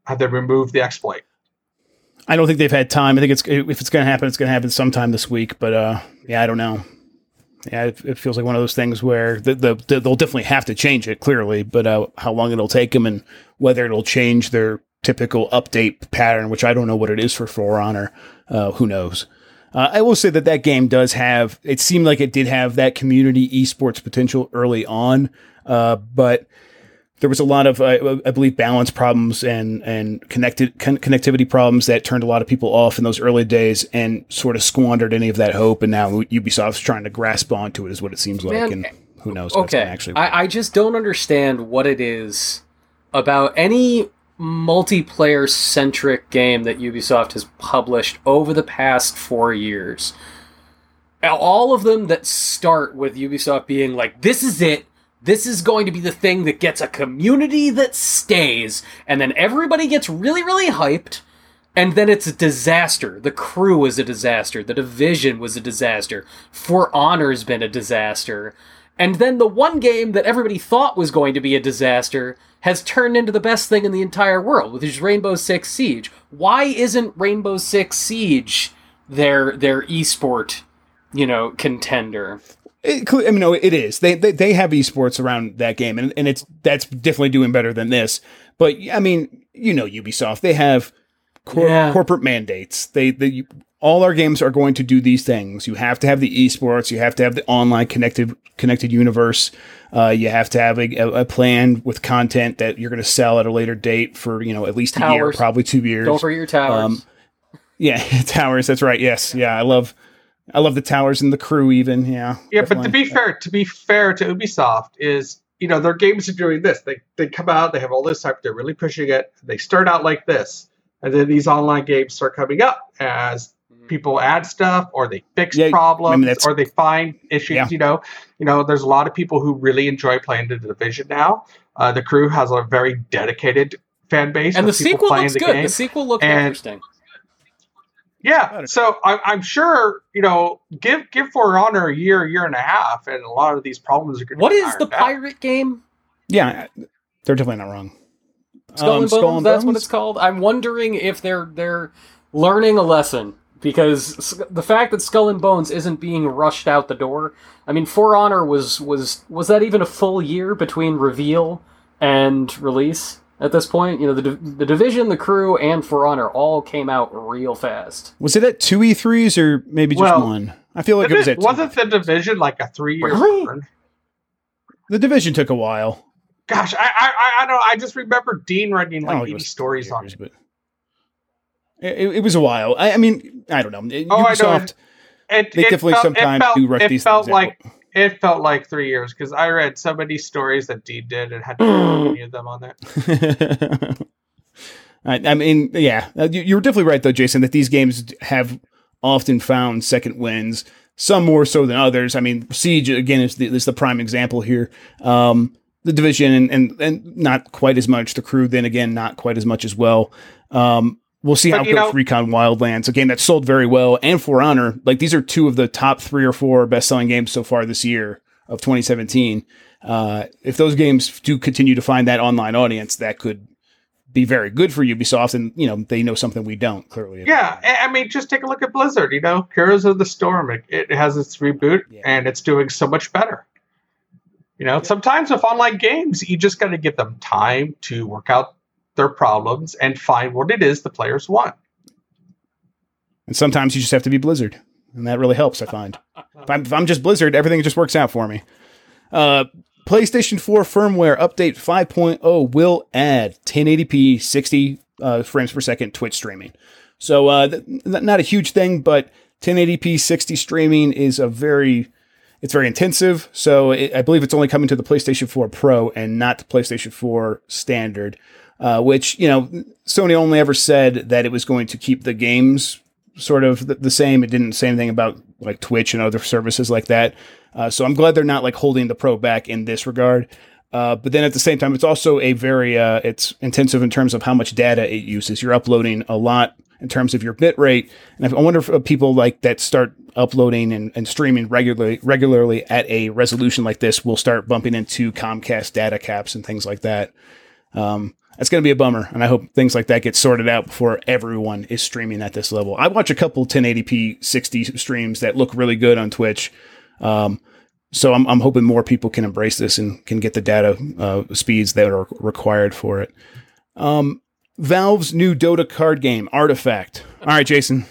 Have they removed the exploit? I don't think they've had time. I think if it's going to happen, it's going to happen sometime this week. But I don't know. Yeah, it feels like one of those things where they'll definitely have to change it, clearly, but how long it'll take them and whether it'll change their typical update pattern, which I don't know what it is for Honor, who knows. I will say that game does have, it seemed like it did have that community esports potential early on, but there was a lot of, I believe, balance problems and connectivity problems that turned a lot of people off in those early days and sort of squandered any of that hope. And now Ubisoft's trying to grasp onto it, is what it seems like. And who knows? Okay, actually, I just don't understand what it is about any multiplayer-centric game that Ubisoft has published over the past 4 years. All of them that start with Ubisoft being like, "This is it. This is going to be the thing that gets a community that stays." And then everybody gets really, really hyped. And then it's a disaster. The Crew was a disaster. The Division was a disaster. For Honor's been a disaster. And then the one game that everybody thought was going to be a disaster has turned into the best thing in the entire world, which is Rainbow Six Siege. Why isn't Rainbow Six Siege their esport, you know, contender? It is. They have esports around that game, and that's definitely doing better than this. But I mean, you know, Ubisoft, they have corporate mandates. All our games are going to do these things. You have to have the esports. You have to have the online connected universe. You have to have a plan with content that you're going to sell at a later date for, you know, at least towers. A year, probably 2 years. Don't forget your towers. Towers. That's right. Yes. Yeah, I love the towers and the Crew even, yeah. Yeah, but to be fair to Ubisoft is, you know, their games are doing this. They come out, they have all this hype, they're really pushing it. They start out like this, and then these online games start coming up as people add stuff, or they fix problems, or they find issues. You know, there's a lot of people who really enjoy playing The Division now. The Crew has a very dedicated fan base, and the sequel looks good. The sequel looks interesting. Yeah, so I'm sure, you know, give For Honor a year and a half, and a lot of these problems are going to be What is the pirate game? Yeah, they're definitely not wrong. Skull and Bones, that's what it's called. I'm wondering if they're learning a lesson, because the fact that Skull and Bones isn't being rushed out the door. I mean, For Honor was that even a full year between reveal and release? At this point, you know, the Division, The Crew, and For Honor all came out real fast. Was it at two E3s or maybe just one? I feel like it was at two. Wasn't The Division like a 3-year run? The Division took a while. Gosh, I don't know. I just remember Dean writing like 80 stories on it. But it was a while. I mean, I don't know. Ubisoft, they definitely sometimes do rush these things out. It felt like 3 years, because I read so many stories that Dean did and had many of them on there. I mean, yeah, you're definitely right, though, Jason, that these games have often found second wins, some more so than others. I mean, Siege, again, is the prime example here. The Division and not quite as much. The Crew, then again, not quite as much as well. We'll see how it goes with Recon Wildlands, a game that sold very well, and For Honor. Like, these are two of the top 3 or 4 best-selling games so far this year of 2017. If those games do continue to find that online audience, that could be very good for Ubisoft, and, you know, they know something we don't, clearly. Yeah, I mean, just take a look at Blizzard, you know? Heroes of the Storm, it has its reboot, and it's doing so much better. You know, sometimes with online games, you just got to give them time to work out their problems and find what it is the players want. And sometimes you just have to be Blizzard, and that really helps, I find. If I'm just Blizzard, everything just works out for me. PlayStation 4 firmware update 5.0 will add 1080p 60 frames per second Twitch streaming. So not a huge thing, but 1080p 60 streaming is it's very intensive. So I believe it's only coming to the PlayStation 4 Pro and not the PlayStation 4 Standard. Which, you know, Sony only ever said that it was going to keep the games sort of the same. It didn't say anything about like Twitch and other services like that. So I'm glad they're not like holding the Pro back in this regard. But then at the same time, it's also a very it's intensive in terms of how much data it uses. You're uploading a lot in terms of your bit rate. And I wonder if people like that start uploading and streaming regularly at a resolution like this will start bumping into Comcast data caps and things like that. That's going to be a bummer, and I hope things like that get sorted out before everyone is streaming at this level. I watch a couple 1080p 60 streams that look really good on Twitch, so I'm hoping more people can embrace this and can get the data speeds that are required for it. Valve's new Dota card game, Artifact. All right, Jason,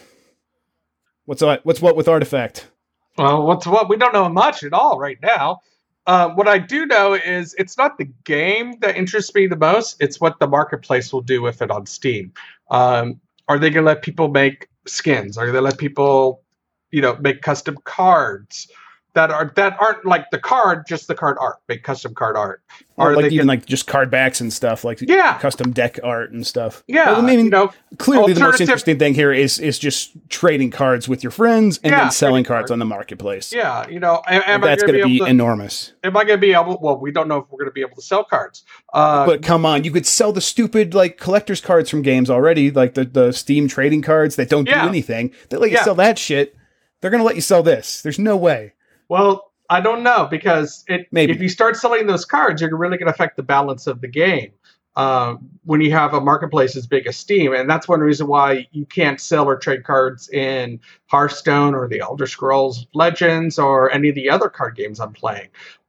what's what with Artifact? Well, what's what? We don't know much at all right now. What I do know is it's not the game that interests me the most. It's what the marketplace will do with it on Steam. Are they going to let people make skins? Are they going to let people, you know, make custom cards that aren't like the card, just the card art, make custom card art? Or like even like just card backs and stuff, like custom deck art and stuff. Yeah. Well, I mean, you know, clearly the most interesting thing here is just trading cards with your friends and then selling cards on the marketplace. Yeah, you know, that's going to be enormous. Am I going to be able? Well, we don't know if we're going to be able to sell cards. But come on, you could sell the stupid like collector's cards from games already, like the Steam trading cards that don't do anything. They let you sell that shit. They're going to let you sell this. There's no way. Well, I don't know, because if you start selling those cards, you're really going to affect the balance of the game when you have a marketplace as big as Steam. And that's one reason why you can't sell or trade cards in Hearthstone or the Elder Scrolls Legends or any of the other card games I'm playing.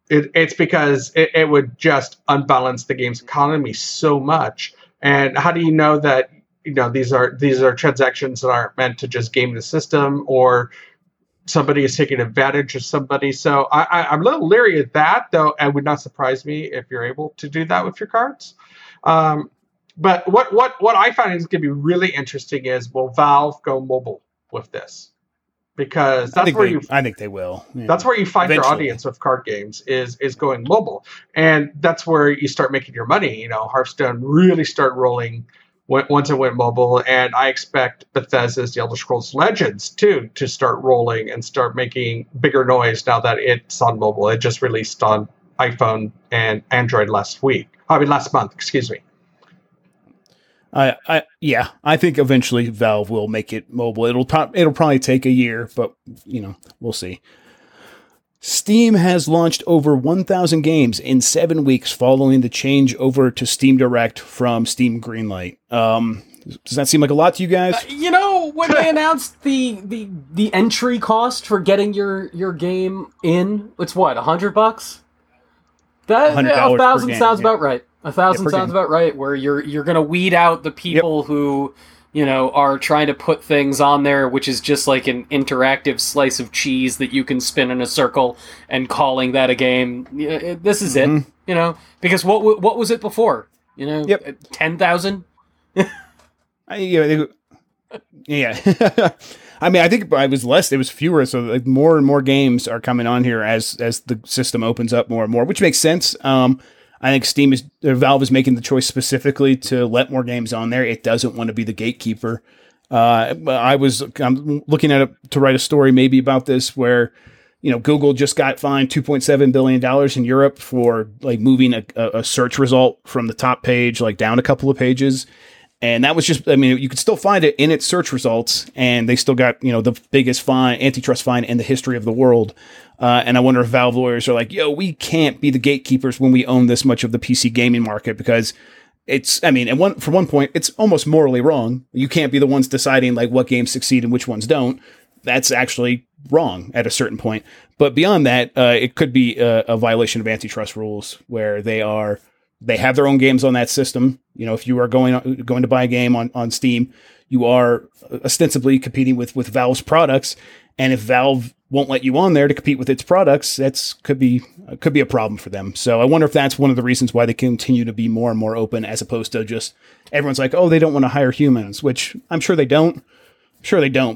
It's because it would just unbalance the game's economy so much. And how do you know that, you know, these are transactions that aren't meant to just game the system, or somebody is taking advantage of somebody? So I'm a little leery of that, though. It would not surprise me if you're able to do that with your cards. But what I find is going to be really interesting is, will Valve go mobile with this? Because I think they will. Yeah. That's where you find your audience with card games is going mobile, and that's where you start making your money. You know, Hearthstone really start rolling once it went mobile, and I expect Bethesda's The Elder Scrolls Legends too to start rolling and start making bigger noise now that it's on mobile. It just released on iPhone and Android last month. I think eventually Valve will make it mobile. It'll probably take a year, but you know, we'll see. Steam has launched over 1,000 games in 7 weeks following the change over to Steam Direct from Steam Greenlight. Does that seem like a lot to you guys? You know, when they announced the entry cost for getting your game in, it's what, $100? That $1,000 sounds about right. $1,000 sounds about right, where you're going to weed out the people who, you know, are trying to put things on there, which is just like an interactive slice of cheese that you can spin in a circle and calling that a game. This is it, you know, because what was it before? You know, 10,000? Yeah. I mean, I think it was fewer, so like more and more games are coming on here as the system opens up more and more, which makes sense. I think Valve is making the choice specifically to let more games on there. It doesn't want to be the gatekeeper. I'm looking at it to write a story maybe about this where, you know, Google just got fined $2.7 billion in Europe for like moving a search result from the top page, like down a couple of pages. And that was just, I mean, you could still find it in its search results, and they still got, you know, the biggest fine, antitrust fine in the history of the world. And I wonder if Valve lawyers are like, yo, we can't be the gatekeepers when we own this much of the PC gaming market, because it's, I mean, for one point, it's almost morally wrong. You can't be the ones deciding like what games succeed and which ones don't. That's actually wrong at a certain point. But beyond that, it could be a violation of antitrust rules where they have their own games on that system. You know, if you are going to buy a game on Steam, you are ostensibly competing with Valve's products. And if Valve won't let you on there to compete with its products, could be a problem for them. So I wonder if that's one of the reasons why they continue to be more and more open, as opposed to just everyone's like, oh, they don't want to hire humans, which I'm sure they don't.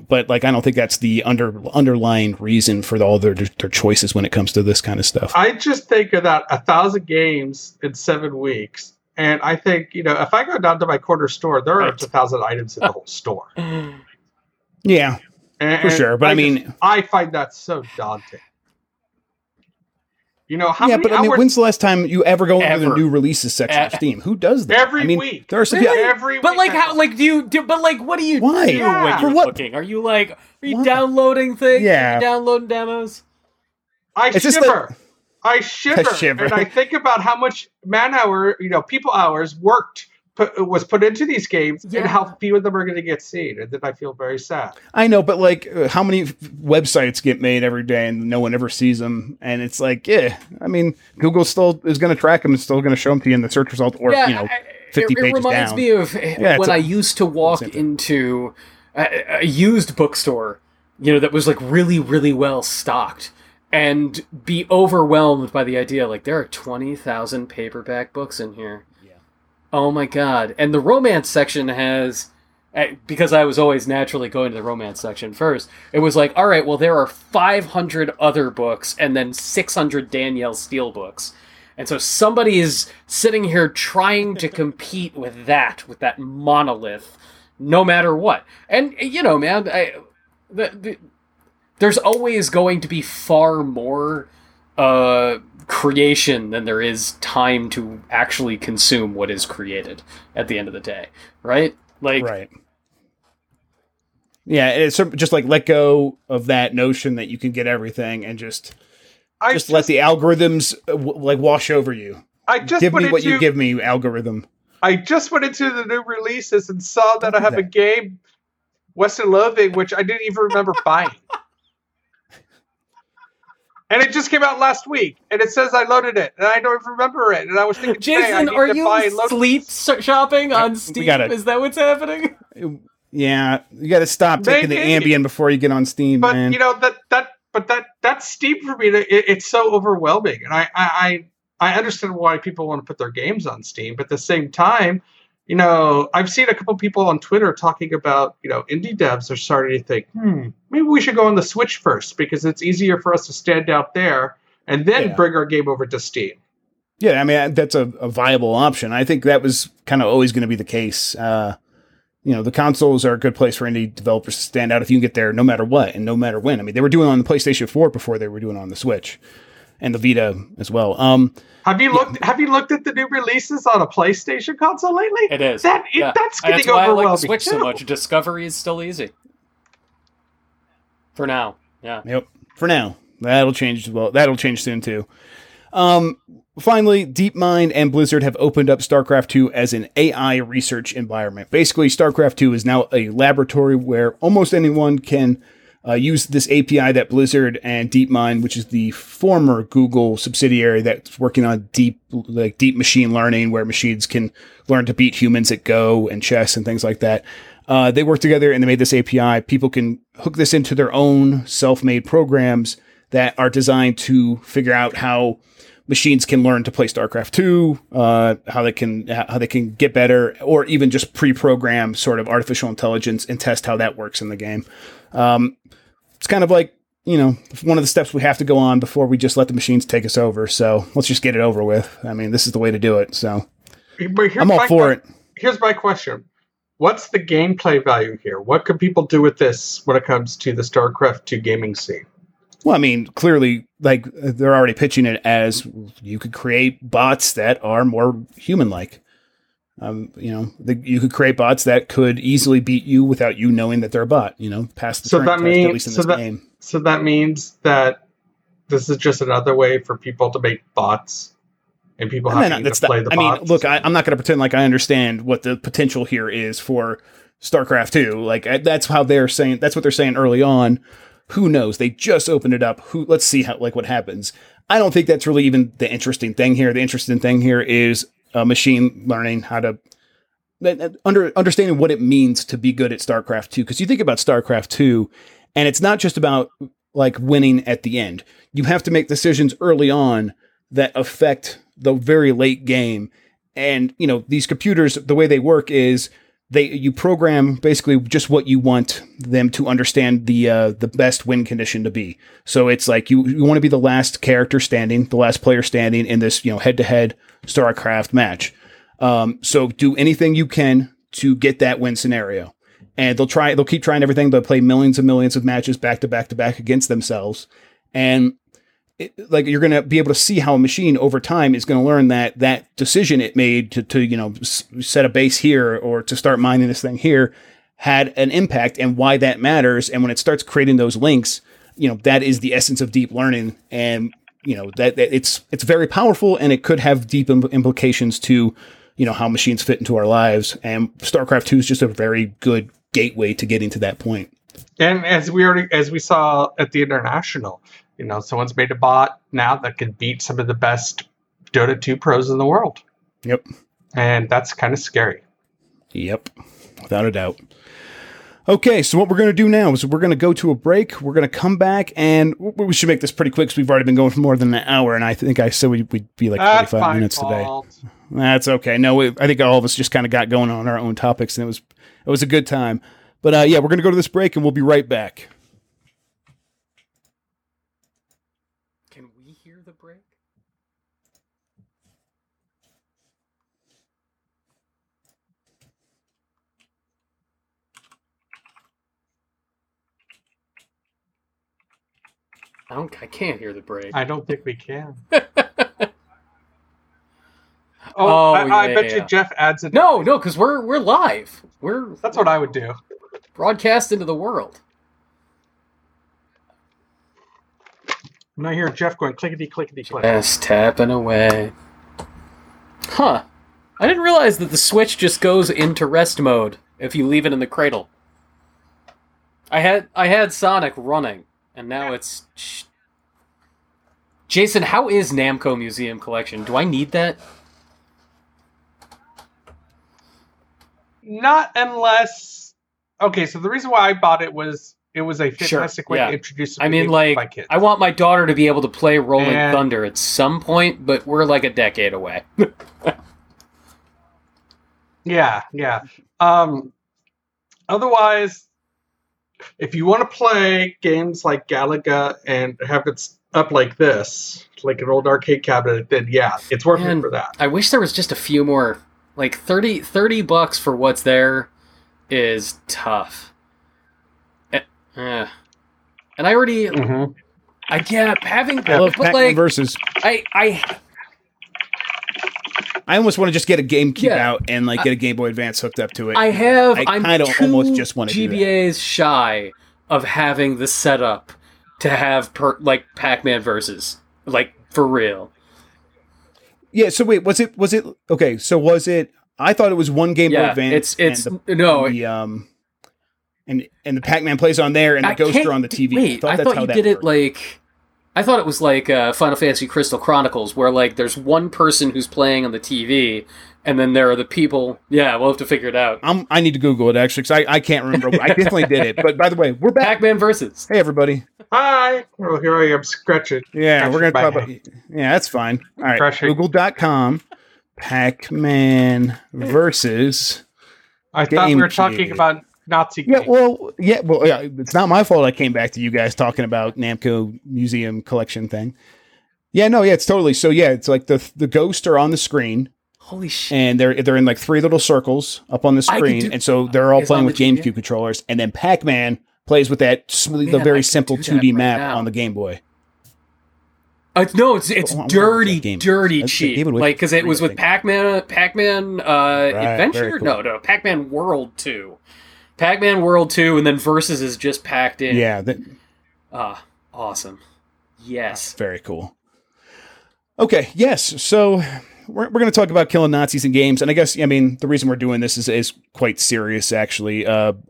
But like, I don't think that's the underlying reason for all their choices when it comes to this kind of stuff. I just think of that 1,000 games in 7 weeks, and I think, you know, if I go down to my corner store, there are up to 1,000 items in the whole store. Yeah, and for sure. But I find that so daunting. You know, when's the last time you ever go into the new releases section of Steam? Who does that? Every week. There are some people. Every week. But like, how? Like, what do you do when you're looking? Are you like? Are you downloading things? Yeah. Are you downloading demos? I shiver. And I think about how much people hours worked. Was put into these games and how few of them are going to get seen, and then I feel very sad. I know, but like, how many websites get made every day and no one ever sees them? And it's like, Google still is going to track them and still going to show them to you in the search result, or 50 pages down. It reminds me of when I used to walk into a used bookstore, you know, that was like really, really well stocked, and be overwhelmed by the idea, like there are 20,000 paperback books in here. Oh my god. And the romance section has, because I was always naturally going to the romance section first, it was like, alright, well there are 500 other books and then 600 Danielle Steele books. And so somebody is sitting here trying to compete with that monolith, no matter what. And, you know, man, there's always going to be far more creation than there is time to actually consume what is created at the end of the day, right? Like, right. Yeah, it's just like let go of that notion that you can get everything and just let the algorithms wash over you. You give me, algorithm. I just went into the new releases and saw that I have a game, Western Loathing, which I didn't even remember buying. And it just came out last week, and it says I loaded it, and I don't remember it. And I was thinking, Jason, are you sleep shopping on Steam? Is that what's happening? Yeah, you got to stop taking the Ambien before you get on Steam. But man, you know that's Steam for me. It's so overwhelming, and I understand why people want to put their games on Steam, but at the same time, you know, I've seen a couple people on Twitter talking about, you know, indie devs are starting to think, maybe we should go on the Switch first because it's easier for us to stand out there and then bring our game over to Steam. Yeah, I mean, that's a viable option. I think that was kind of always going to be the case. You know, the consoles are a good place for indie developers to stand out if you can get there no matter what and no matter when. I mean, they were doing it on the PlayStation 4 before they were doing it on the Switch and the Vita as well. Have you looked at the new releases on a PlayStation console lately? It is. That's getting overwhelming. That's why I like the Switch so much. Discovery is still easy. For now. Yeah. Yep. For now. That'll change as well. That'll change soon too. Finally, DeepMind and Blizzard have opened up StarCraft II as an AI research environment. Basically, StarCraft II is now a laboratory where almost anyone can use this API that Blizzard and DeepMind, which is the former Google subsidiary that's working on deep machine learning, where machines can learn to beat humans at Go and chess and things like that. They work together and they made this API. People can hook this into their own self-made programs that are designed to figure out how machines can learn to play StarCraft II, how they can get better, or even just pre-program sort of artificial intelligence and test how that works in the game. It's kind of like, you know, one of the steps we have to go on before we just let the machines take us over. So let's just get it over with. I mean, this is the way to do it. So I'm all for it. Here's my question. What's the gameplay value here? What could people do with this when it comes to the StarCraft II gaming scene? Well, I mean, clearly, like, they're already pitching it as you could create bots that are more human-like. You know, you could create bots that could easily beat you without you knowing that they're a bot, you know, past the current test, at least in this game. So that means that this is just another way for people to make bots, and people have to play the bots. I mean, look, I'm not going to pretend like I understand what the potential here is for StarCraft II. Like, that's what they're saying early on. Who knows? They just opened it up. Let's see what happens. I don't think that's really even the interesting thing here. The interesting thing here is machine learning how to understanding what it means to be good at StarCraft II. Because you think about StarCraft II, and it's not just about like winning at the end. You have to make decisions early on that affect the very late game. And you know, these computers, the way they work is, you program basically just what you want them to understand the best win condition to be. So it's like you want to be the last character standing, the last player standing in this, you know, head-to-head StarCraft match. So do anything you can to get that win scenario. And they'll keep trying everything. They'll play millions and millions of matches back to back to back against themselves. And you're going to be able to see how a machine over time is going to learn that decision it made to set a base here or to start mining this thing here had an impact and why that matters. And when it starts creating those links, you know, that is the essence of deep learning. And, you know, that it's very powerful, and it could have deep implications to, you know, how machines fit into our lives. And StarCraft II is just a very good gateway to getting to that point. And as we saw at the International, you know, someone's made a bot now that can beat some of the best Dota 2 pros in the world. Yep. And that's kind of scary. Yep. Without a doubt. Okay, so what we're going to do now is we're going to go to a break. We're going to come back, and we should make this pretty quick because we've already been going for more than an hour, and I think I said we'd be like 45 minutes today. That's okay. No, I think all of us just kind of got going on our own topics, and it was a good time. But, yeah, we're going to go to this break, and we'll be right back. I can't hear the break. I don't think we can. I bet you Jeff adds it. No, because we're live. That's what I would do. Broadcast into the world. I'm not hearing Jeff going clickety clickety click. Just tapping away. Huh. I didn't realize that the Switch just goes into rest mode if you leave it in the cradle. I had Sonic running. And now it's... Jason, how is Namco Museum Collection? Do I need that? Not unless... Okay, so the reason why I bought it was it was a fantastic way to introduce me to my kids. I want my daughter to be able to play Rolling Thunder at some point, but we're like a decade away. Yeah. Otherwise... If you want to play games like Galaga and have it up like this, like an old arcade cabinet, then yeah, it's worth it for that. I wish there was just a few more. Like $30 for what's there is tough. And I already, I can't having look, but like versus. I almost want to just get a GameCube out and like get a Game Boy Advance hooked up to it. I'm kind of almost just want to GBA's shy of having the setup to have like Pac-Man versus, like for real. Yeah. So wait, was it? Okay. So was it? I thought it was one Game Boy Advance. And the Pac-Man plays on there, and the ghosts are on the TV. Wait, I thought you did it like. I thought it was like Final Fantasy Crystal Chronicles, where like there's one person who's playing on the TV, and then there are the people. Yeah, we'll have to figure it out. I need to Google it actually, because I can't remember. I definitely did it. But by the way, we're back. Pac-Man versus. Hey everybody. Hi. Well, here I am scratching. Yeah, we're gonna talk about. Yeah, that's fine. All right. Google.com. Pac-Man versus. I thought we were talking about Nazi game. Yeah, it's not my fault I came back to you guys talking about Namco Museum Collection thing. Yeah, no, yeah, it's totally. So yeah, it's like the ghosts are on the screen. Holy shit. And they're in like three little circles up on the screen. And so they're all playing with GameCube controllers. And then Pac-Man plays with the very simple 2D map on the Game Boy. Dirty cheap. Like, because it was with Pac-Man Adventure? Cool. No, Pac-Man World 2. Pac-Man World 2, and then Versus is just packed in. Yeah. Awesome. Yes. Very cool. Okay, yes. So we're going to talk about killing Nazis in games. And I guess, I mean, the reason we're doing this is quite serious, actually.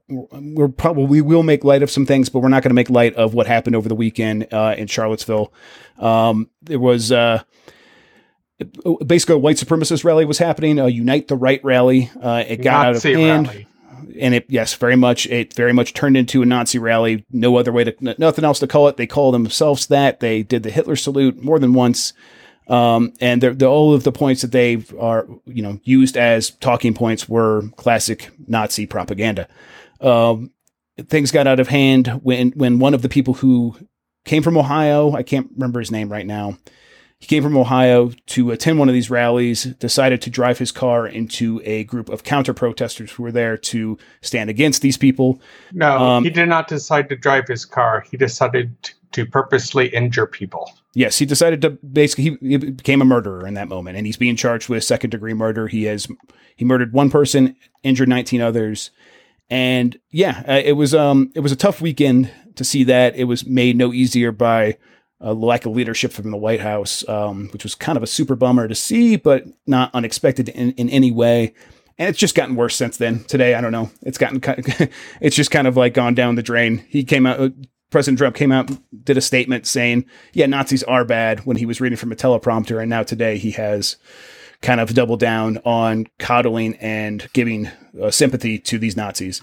We will make light of some things, but we're not going to make light of what happened over the weekend in Charlottesville. There was... basically, a white supremacist rally was happening, a Unite the Right rally. It got Nazi out of hand. Rally. And it very much turned into a Nazi rally. No other way nothing else to call it. They call themselves that. They did the Hitler salute more than once. And all of the points that they are, used as talking points were classic Nazi propaganda. Things got out of hand when one of the people who came from Ohio, I can't remember his name right now. He came from Ohio to attend one of these rallies, decided to drive his car into a group of counter-protesters who were there to stand against these people. No, he did not decide to drive his car. He decided to purposely injure people. Yes, he decided to he became a murderer in that moment, and he's being charged with second-degree murder. He murdered one person, injured 19 others. And yeah, it was a tough weekend to see that. It was made no easier by... a lack of leadership from the White House, which was kind of a super bummer to see, but not unexpected in any way. And it's just gotten worse since then. Today, I don't know. It's just kind of like gone down the drain. He came out. President Trump came out, did a statement saying, "Yeah, Nazis are bad," when he was reading from a teleprompter. And now today he has kind of doubled down on coddling and giving sympathy to these Nazis.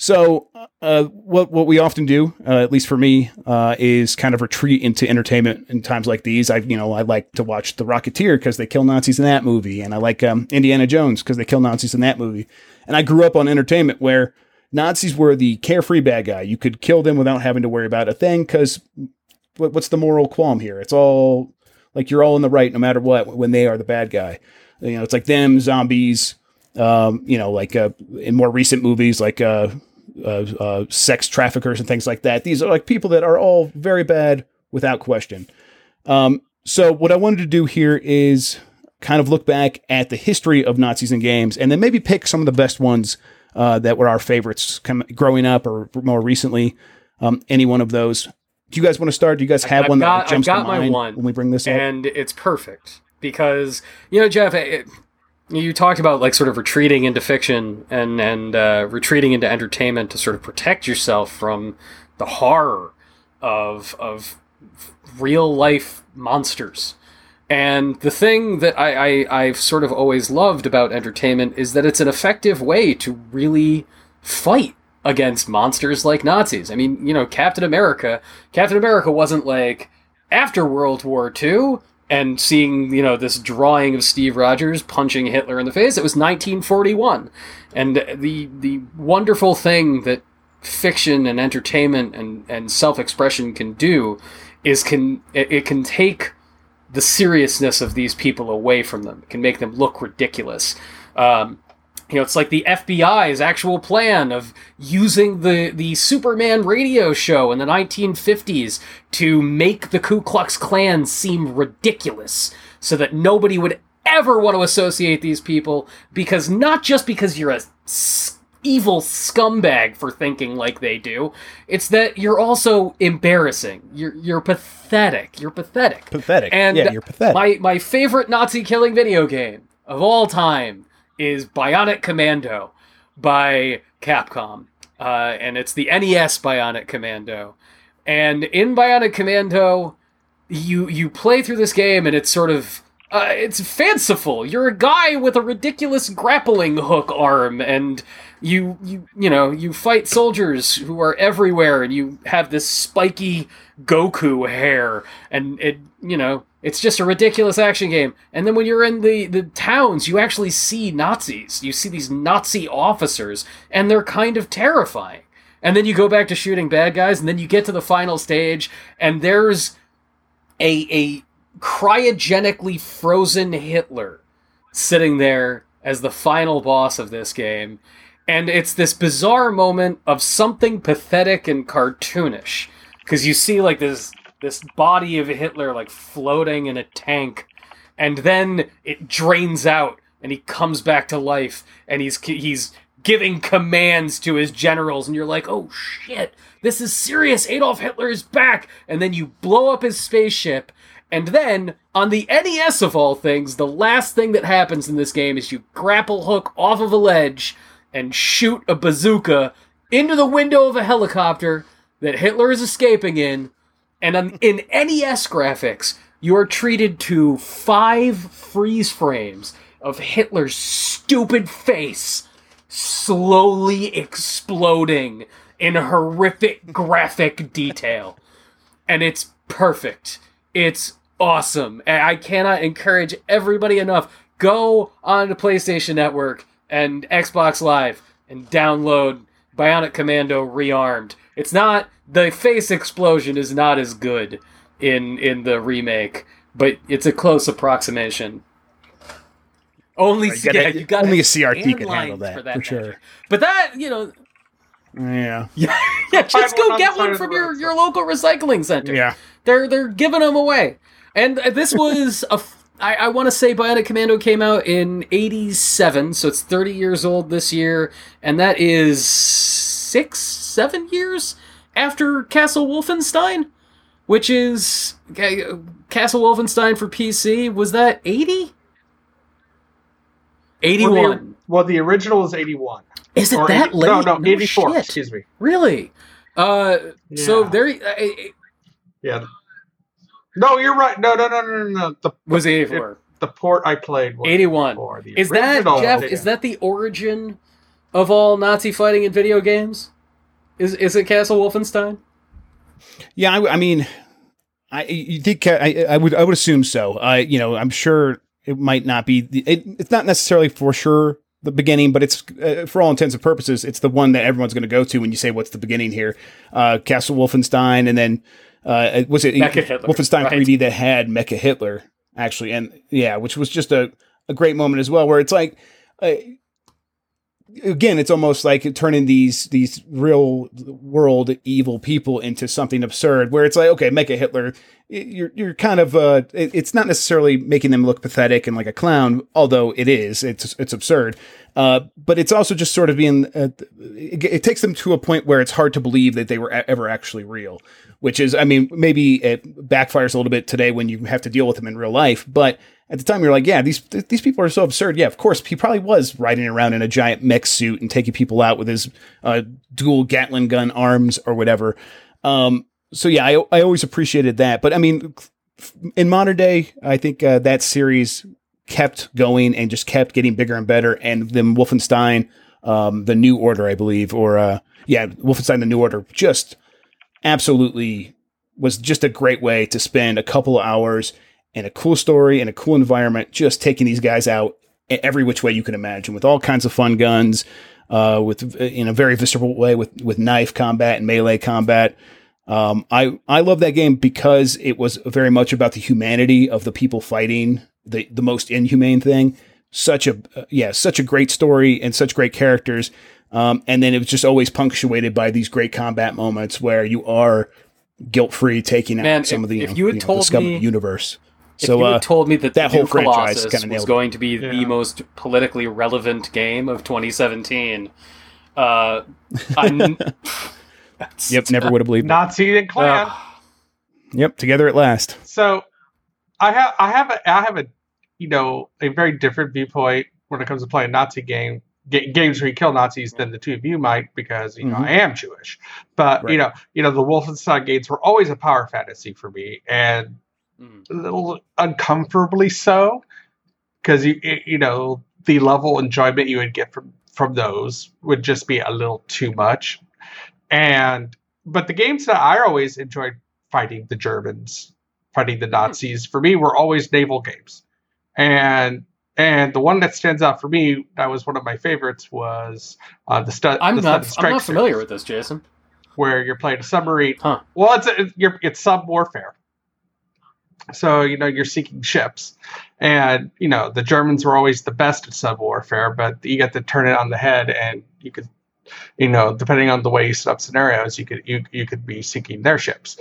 So what we often do, at least for me, is kind of retreat into entertainment in times like these. I like to watch The Rocketeer because they kill Nazis in that movie. And I like Indiana Jones because they kill Nazis in that movie. And I grew up on entertainment where Nazis were the carefree bad guy. You could kill them without having to worry about a thing because what's the moral qualm here? It's all like you're all in the right no matter what when they are the bad guy. It's like them, zombies, like in more recent movies like... sex traffickers and things like that. These are like people that are all very bad without question. So what I wanted to do here is kind of look back at the history of Nazis in games and then maybe pick some of the best ones that were our favorites growing up or more recently. Any one of those. Do you guys want to start? Do you guys have one that jumps to mind when we bring this up? And it's perfect because, Jeff, you talked about like sort of retreating into fiction and retreating into entertainment to sort of protect yourself from the horror of real life monsters. And the thing that I've sort of always loved about entertainment is that it's an effective way to really fight against monsters like Nazis. I mean, Captain America wasn't like after World War II. And seeing, this drawing of Steve Rogers punching Hitler in the face, it was 1941. And the wonderful thing that fiction and entertainment and self-expression can do is it can take the seriousness of these people away from them. It can make them look ridiculous. It's like the FBI's actual plan of using the Superman radio show in the 1950s to make the Ku Klux Klan seem ridiculous so that nobody would ever want to associate these people, because not just because you're a evil scumbag for thinking like they do, it's that you're also embarrassing. You're pathetic. You're pathetic. Pathetic. And yeah, you're pathetic. My favorite Nazi killing video game of all time is Bionic Commando by Capcom. And it's the NES Bionic Commando. And in Bionic Commando, you play through this game and it's sort of... it's fanciful. You're a guy with a ridiculous grappling hook arm, and you fight soldiers who are everywhere, and you have this spiky Goku hair, and it's just a ridiculous action game. And then when you're in the towns, you actually see Nazis. You see these Nazi officers, and they're kind of terrifying. And then you go back to shooting bad guys, and then you get to the final stage, and there's a cryogenically frozen Hitler sitting there as the final boss of this game, and it's this bizarre moment of something pathetic and cartoonish, because you see like this body of Hitler like floating in a tank, and then it drains out and he comes back to life, and he's giving commands to his generals, and you're like, oh shit, this is serious, Adolf Hitler is back. And then you blow up his spaceship. And then, on the NES of all things, the last thing that happens in this game is you grapple hook off of a ledge and shoot a bazooka into the window of a helicopter that Hitler is escaping in. And in NES graphics, you are treated to 5 freeze frames of Hitler's stupid face slowly exploding in horrific graphic detail. And it's perfect. It's awesome. I cannot encourage everybody enough. Go on to PlayStation Network and Xbox Live and download Bionic Commando Rearmed. It's not... The face explosion is not as good in the remake, but it's a close approximation. Only a CRT can handle that, for sure. But that, Yeah, just go get one from your local recycling center. Yeah. They're giving them away. And this was, I want to say Bionic Commando came out in 87, so it's 30 years old this year, and that is 6-7 years after Castle Wolfenstein, which is, Castle Wolfenstein for PC, was that 80? 81. Well, the original was 81. Is it that late? No, 84. Shit. Excuse me. Really? Yeah. So there. Yeah. No, you're right. No. Was 84. The port I played was 81. Is that Jeff? Is that the origin of all Nazi fighting in video games? Is it Castle Wolfenstein? Yeah, I would assume so. I'm sure it might not be. It's not necessarily for sure the beginning, but it's for all intents and purposes, it's the one that everyone's going to go to when you say what's the beginning here. Castle Wolfenstein, and then was it Mecha Hitler, Wolfenstein 3D that had Mecha Hitler actually, and yeah, which was just a great moment as well, where it's like again, it's almost like turning these real world evil people into something absurd, where it's like, okay, Mecha Hitler, you're kind of it's not necessarily making them look pathetic and like a clown, although it is. It's absurd. But it's also just sort of being it takes them to a point where it's hard to believe that they were ever actually real, which is, maybe it backfires a little bit today when you have to deal with them in real life. But at the time you're like, yeah, these people are so absurd. Yeah, of course, he probably was riding around in a giant mech suit and taking people out with his dual Gatling gun arms or whatever. So yeah, I always appreciated that. But in modern day, I think that series kept going and just kept getting bigger and better. And then Wolfenstein, The New Order, I believe, Wolfenstein, The New Order, just absolutely was just a great way to spend a couple of hours and a cool story and a cool environment, just taking these guys out every which way you can imagine, with all kinds of fun guns, with in a very visceral way, with knife combat and melee combat. I love that game because it was very much about the humanity of the people fighting the most inhumane thing. Such a great story and such great characters. And then it was just always punctuated by these great combat moments where you are guilt-free taking out some of the scum of the universe. So, if you had told me that whole franchise was going to be the most politically relevant game of 2017, never would have believed Nazi and Klan. Together at last. So, I have a a very different viewpoint when it comes to playing Nazi games where you kill Nazis than the two of you might, because I am Jewish. But right. The Wolfenstein games were always a power fantasy for me, and a little uncomfortably so, because the level of enjoyment you would get from those would just be a little too much. But the games that I always enjoyed fighting the Germans, fighting the Nazis, for me were always naval games. And the one that stands out for me, that was one of my favorites, was I'm not familiar with this, Jason. Where you're playing a submarine. Huh. Well, it's sub warfare. So, you're seeking ships. And, the Germans were always the best at sub warfare, but you get to turn it on the head, and you could, depending on the way you set up scenarios, you could be seeking their ships.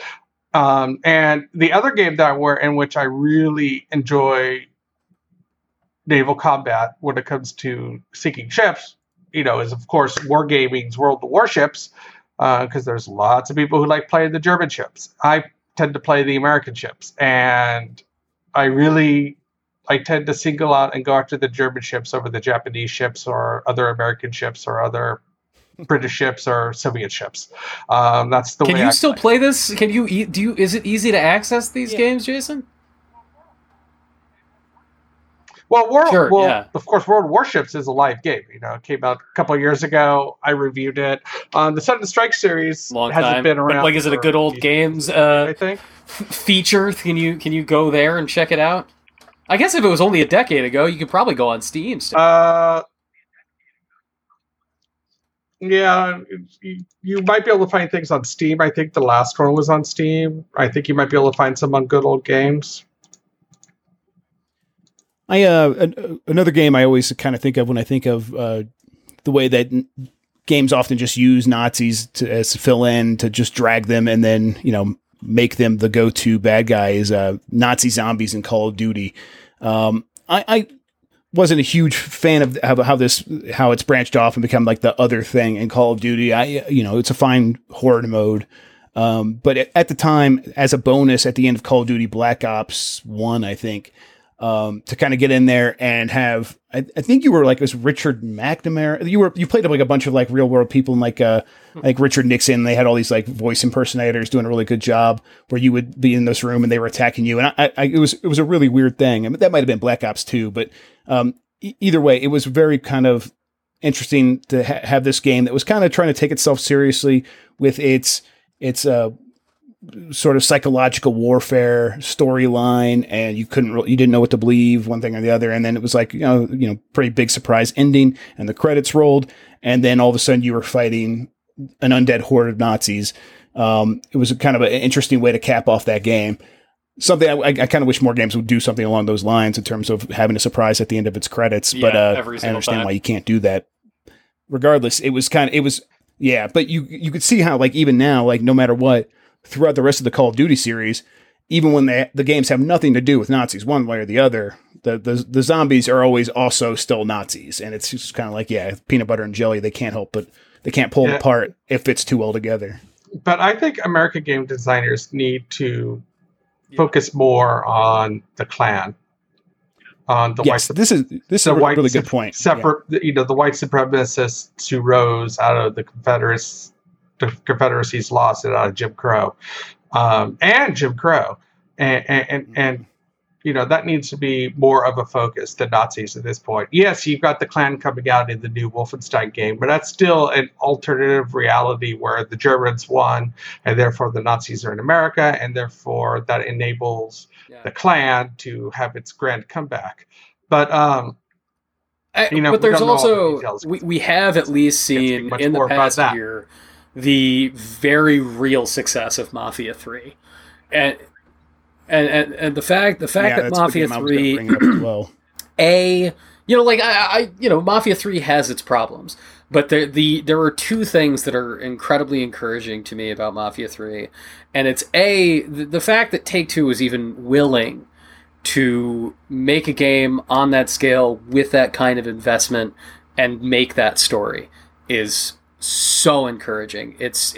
And the other game in which I really enjoy naval combat when it comes to seeking ships, is of course Wargaming's World of Warships, because there's lots of people who like playing the German ships. I tend to play the American ships, and I tend to single out and go after the German ships over the Japanese ships or other American ships or other British ships or Soviet ships. That's the way. Can you still play this? Can you do? Is it easy to access these games, Jason? Well, of course, World of Warships is a live game. It came out a couple of years ago. I reviewed it. The Sudden Strike series hasn't been around. But is it a good old games feature? Can you go there and check it out? I guess if it was only a decade ago, you could probably go on Steam still. Yeah, you might be able to find things on Steam. I think the last one was on Steam. I think you might be able to find some on Good Old Games. Another game I always kind of think of when I think of the way that games often just use Nazis as fill in to just drag them and then make them the go to bad guy is Nazi zombies in Call of Duty. I wasn't a huge fan of how it's branched off and become like the other thing in Call of Duty. It's a fine horde mode. But at the time, as a bonus at the end of Call of Duty Black Ops 1, I think. To kind of get in there and have, I think you were like, it was Richard McNamara. You played like a bunch of like real world people and like Richard Nixon. They had all these like voice impersonators doing a really good job where you would be in this room and they were attacking you. And it was a really weird thing. I mean, that might've been Black Ops 2, but either way, it was very kind of interesting to have this game that was kind of trying to take itself seriously with its sort of psychological warfare storyline, and you didn't know what to believe, one thing or the other. And then it was like, pretty big surprise ending, and the credits rolled. And then all of a sudden you were fighting an undead horde of Nazis. It was kind of an interesting way to cap off that game. Something I kind of wish more games would do something along those lines in terms of having a surprise at the end of its credits. Yeah, but I understand why you can't do that. Regardless, but you could see how, like, even now, like, no matter what, throughout the rest of the Call of Duty series, even when the games have nothing to do with Nazis one way or the other, the zombies are always also still Nazis. And it's just kind of like, peanut butter and jelly. They can't help, but they can't pull it apart if it's too well together. But I think American game designers need to focus more on the Klan. On the this is a really good point. Separate, the white supremacists who rose out of the Confederacy's lost it out of Jim Crow. And that needs to be more of a focus than Nazis at this point. Yes, you've got the Klan coming out in the new Wolfenstein game, but that's still an alternative reality where the Germans won, and therefore the Nazis are in America, and therefore that enables the Klan to have its grand comeback. But You know, but there's also we have at least seen in the past year the very real success of Mafia III, and the fact that Mafia III, well. Mafia III has its problems, but there are two things that are incredibly encouraging to me about Mafia III, and it's the fact that Take-Two was even willing to make a game on that scale with that kind of investment and make that story is so encouraging. It's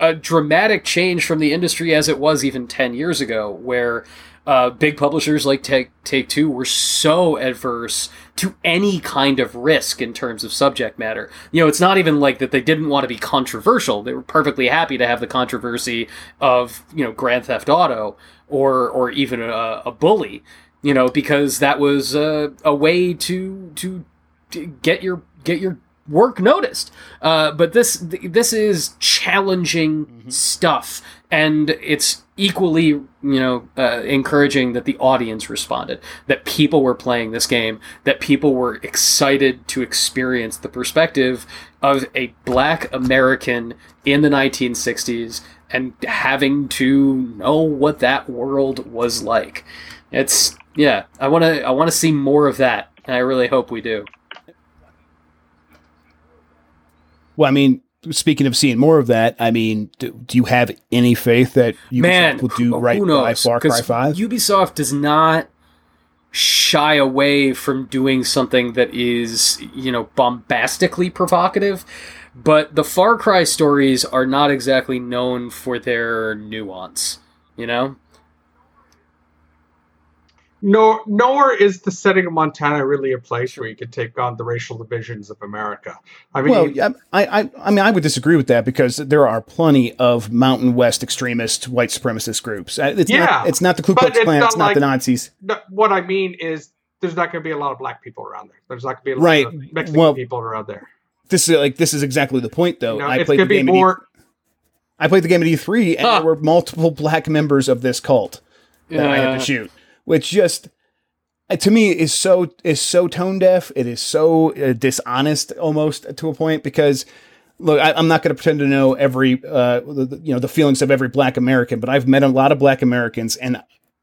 a dramatic change from the industry as it was even 10 years ago, where big publishers like Take-Two were so adverse to any kind of risk in terms of subject matter. You know, it's not even like that they didn't want to be controversial. They were perfectly happy to have the controversy of, you know, Grand Theft Auto or even a Bully, you know, because that was a way to get your work noticed. But this is challenging stuff, and it's equally, encouraging that the audience responded, that people were playing this game, that people were excited to experience the perspective of a Black American in the 1960s and having to know what that world was like. I want to see more of that, and I really hope we do. Well, I mean, speaking of seeing more of that, I mean, do you have any faith that Ubisoft will do right by Far Cry 5? Ubisoft does not shy away from doing something that is, bombastically provocative, but the Far Cry stories are not exactly known for their nuance, Nor is the setting of Montana really a place where you could take on the racial divisions of America. I mean, I would disagree with that, because there are plenty of Mountain West extremist white supremacist groups. It's not the Ku Klux Klan. It's not the Nazis. What I mean is, there's not going to be a lot of black people around there. There's not going to be a lot of Mexican people around there. This is exactly the point, though. I played the game at E3, and there were multiple black members of this cult that I had to shoot. Which just, to me, is so tone deaf. It is so dishonest, almost to a point. Because, look, I'm not going to pretend to know every, the feelings of every Black American. But I've met a lot of Black Americans, and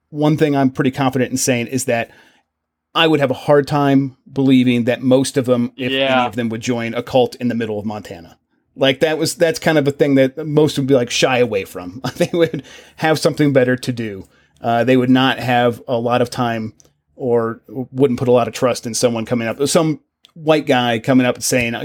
one thing I'm pretty confident in saying is that I would have a hard time believing that most of them, if any of them, would join a cult in the middle of Montana. Like that's kind of a thing that most would be like shy away from. They would have something better to do. They would not have a lot of time, or wouldn't put a lot of trust in someone coming up. Some white guy coming up and saying,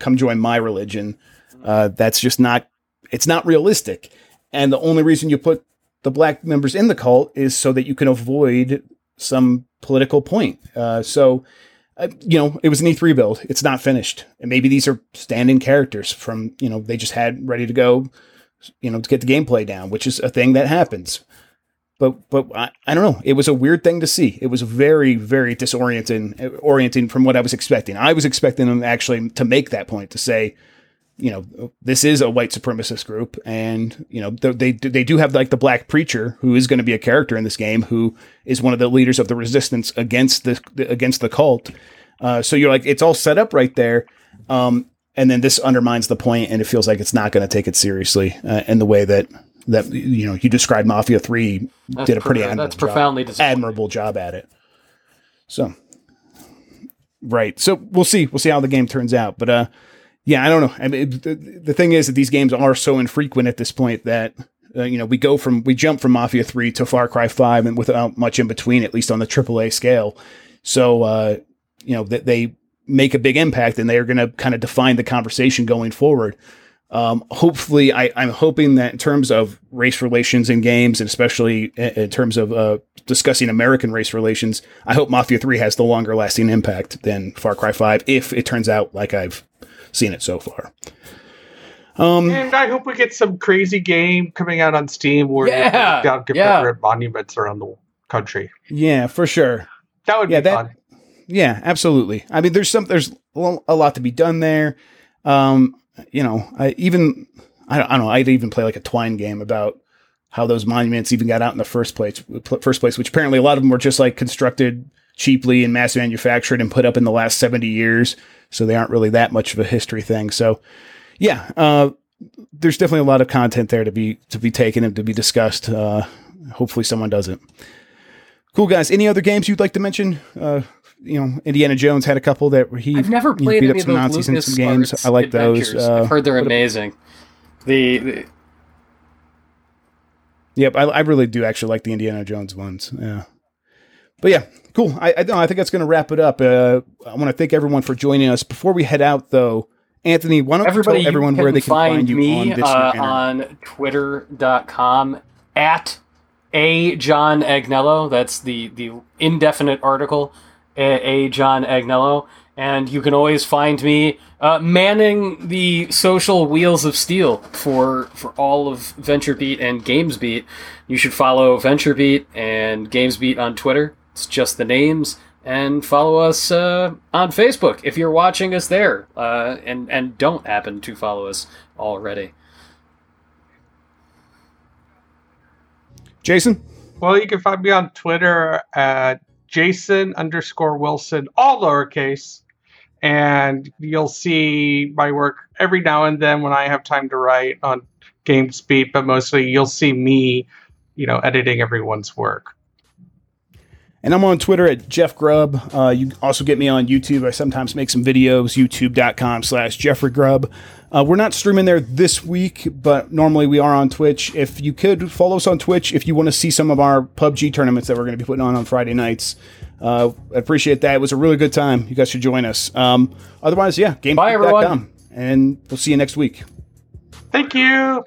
come join my religion. That's just not, it's not realistic. And the only reason you put the black members in the cult is so that you can avoid some political point. So it was an E3 build. It's not finished. And maybe these are stand-in characters from, they just had ready to go, to get the gameplay down, which is a thing that happens. But I don't know. It was a weird thing to see. It was very, very disorienting from what I was expecting. I was expecting them actually to make that point, to say, this is a white supremacist group. And, they do have like the black preacher, who is going to be a character in this game, who is one of the leaders of the resistance against the cult. So you're like, it's all set up right there. And then this undermines the point, and it feels like it's not going to take it seriously in the way that you described Mafia 3 did a pretty admirable job at it. So, right. So we'll see how the game turns out. But I don't know. I mean, the thing is that these games are so infrequent at this point that we jump from Mafia 3 to Far Cry 5, and without much in between, at least on the AAA scale. So that they make a big impact, and they are going to kind of define the conversation going forward. Hopefully, I'm hoping that in terms of race relations in games, and especially in terms of discussing American race relations, I hope Mafia 3 has the longer lasting impact than Far Cry 5, if it turns out like I've seen it so far. And I hope we get some crazy game coming out on Steam where you have different monuments around the country. Yeah, for sure. That would be fun. Yeah, absolutely. I mean, there's a lot to be done there. I don't know. I'd even play like a Twine game about how those monuments even got out in the first place, which apparently a lot of them were just like constructed cheaply and mass manufactured and put up in the last 70 years. So they aren't really that much of a history thing. So yeah, there's definitely a lot of content there to be taken and to be discussed. Hopefully someone does it. Cool guys. Any other games you'd like to mention? Indiana Jones had a couple that I've never played beat any up some Nazis in some games. I like those. I've heard they're amazing. Yep, I really do actually like the Indiana Jones ones. Yeah, but yeah, cool. I think that's going to wrap it up. I want to thank everyone for joining us. Before we head out, though, Anthony, why don't you tell everyone where they can find you on this on Twitter.com at A John Agnello. That's the indefinite article, A John Agnello. And you can always find me manning the social wheels of steel for all of VentureBeat and GamesBeat. You should follow VentureBeat and GamesBeat on Twitter. It's just the names. And follow us on Facebook if you're watching us there and don't happen to follow us already. Jason? Well, you can find me on Twitter at Jason_Wilson, all lowercase. And you'll see my work every now and then when I have time to write on GamesBeat, but mostly you'll see me, editing everyone's work. And I'm on Twitter at Jeff Grubb. You also get me on YouTube. I sometimes make some videos, youtube.com/Jeffrey Grubb. We're not streaming there this week, but normally we are on Twitch. If you could follow us on Twitch, if you want to see some of our PUBG tournaments that we're going to be putting on Friday nights. I appreciate that. It was a really good time. You guys should join us. Otherwise, yeah, GamesBeat.com. And we'll see you next week. Thank you.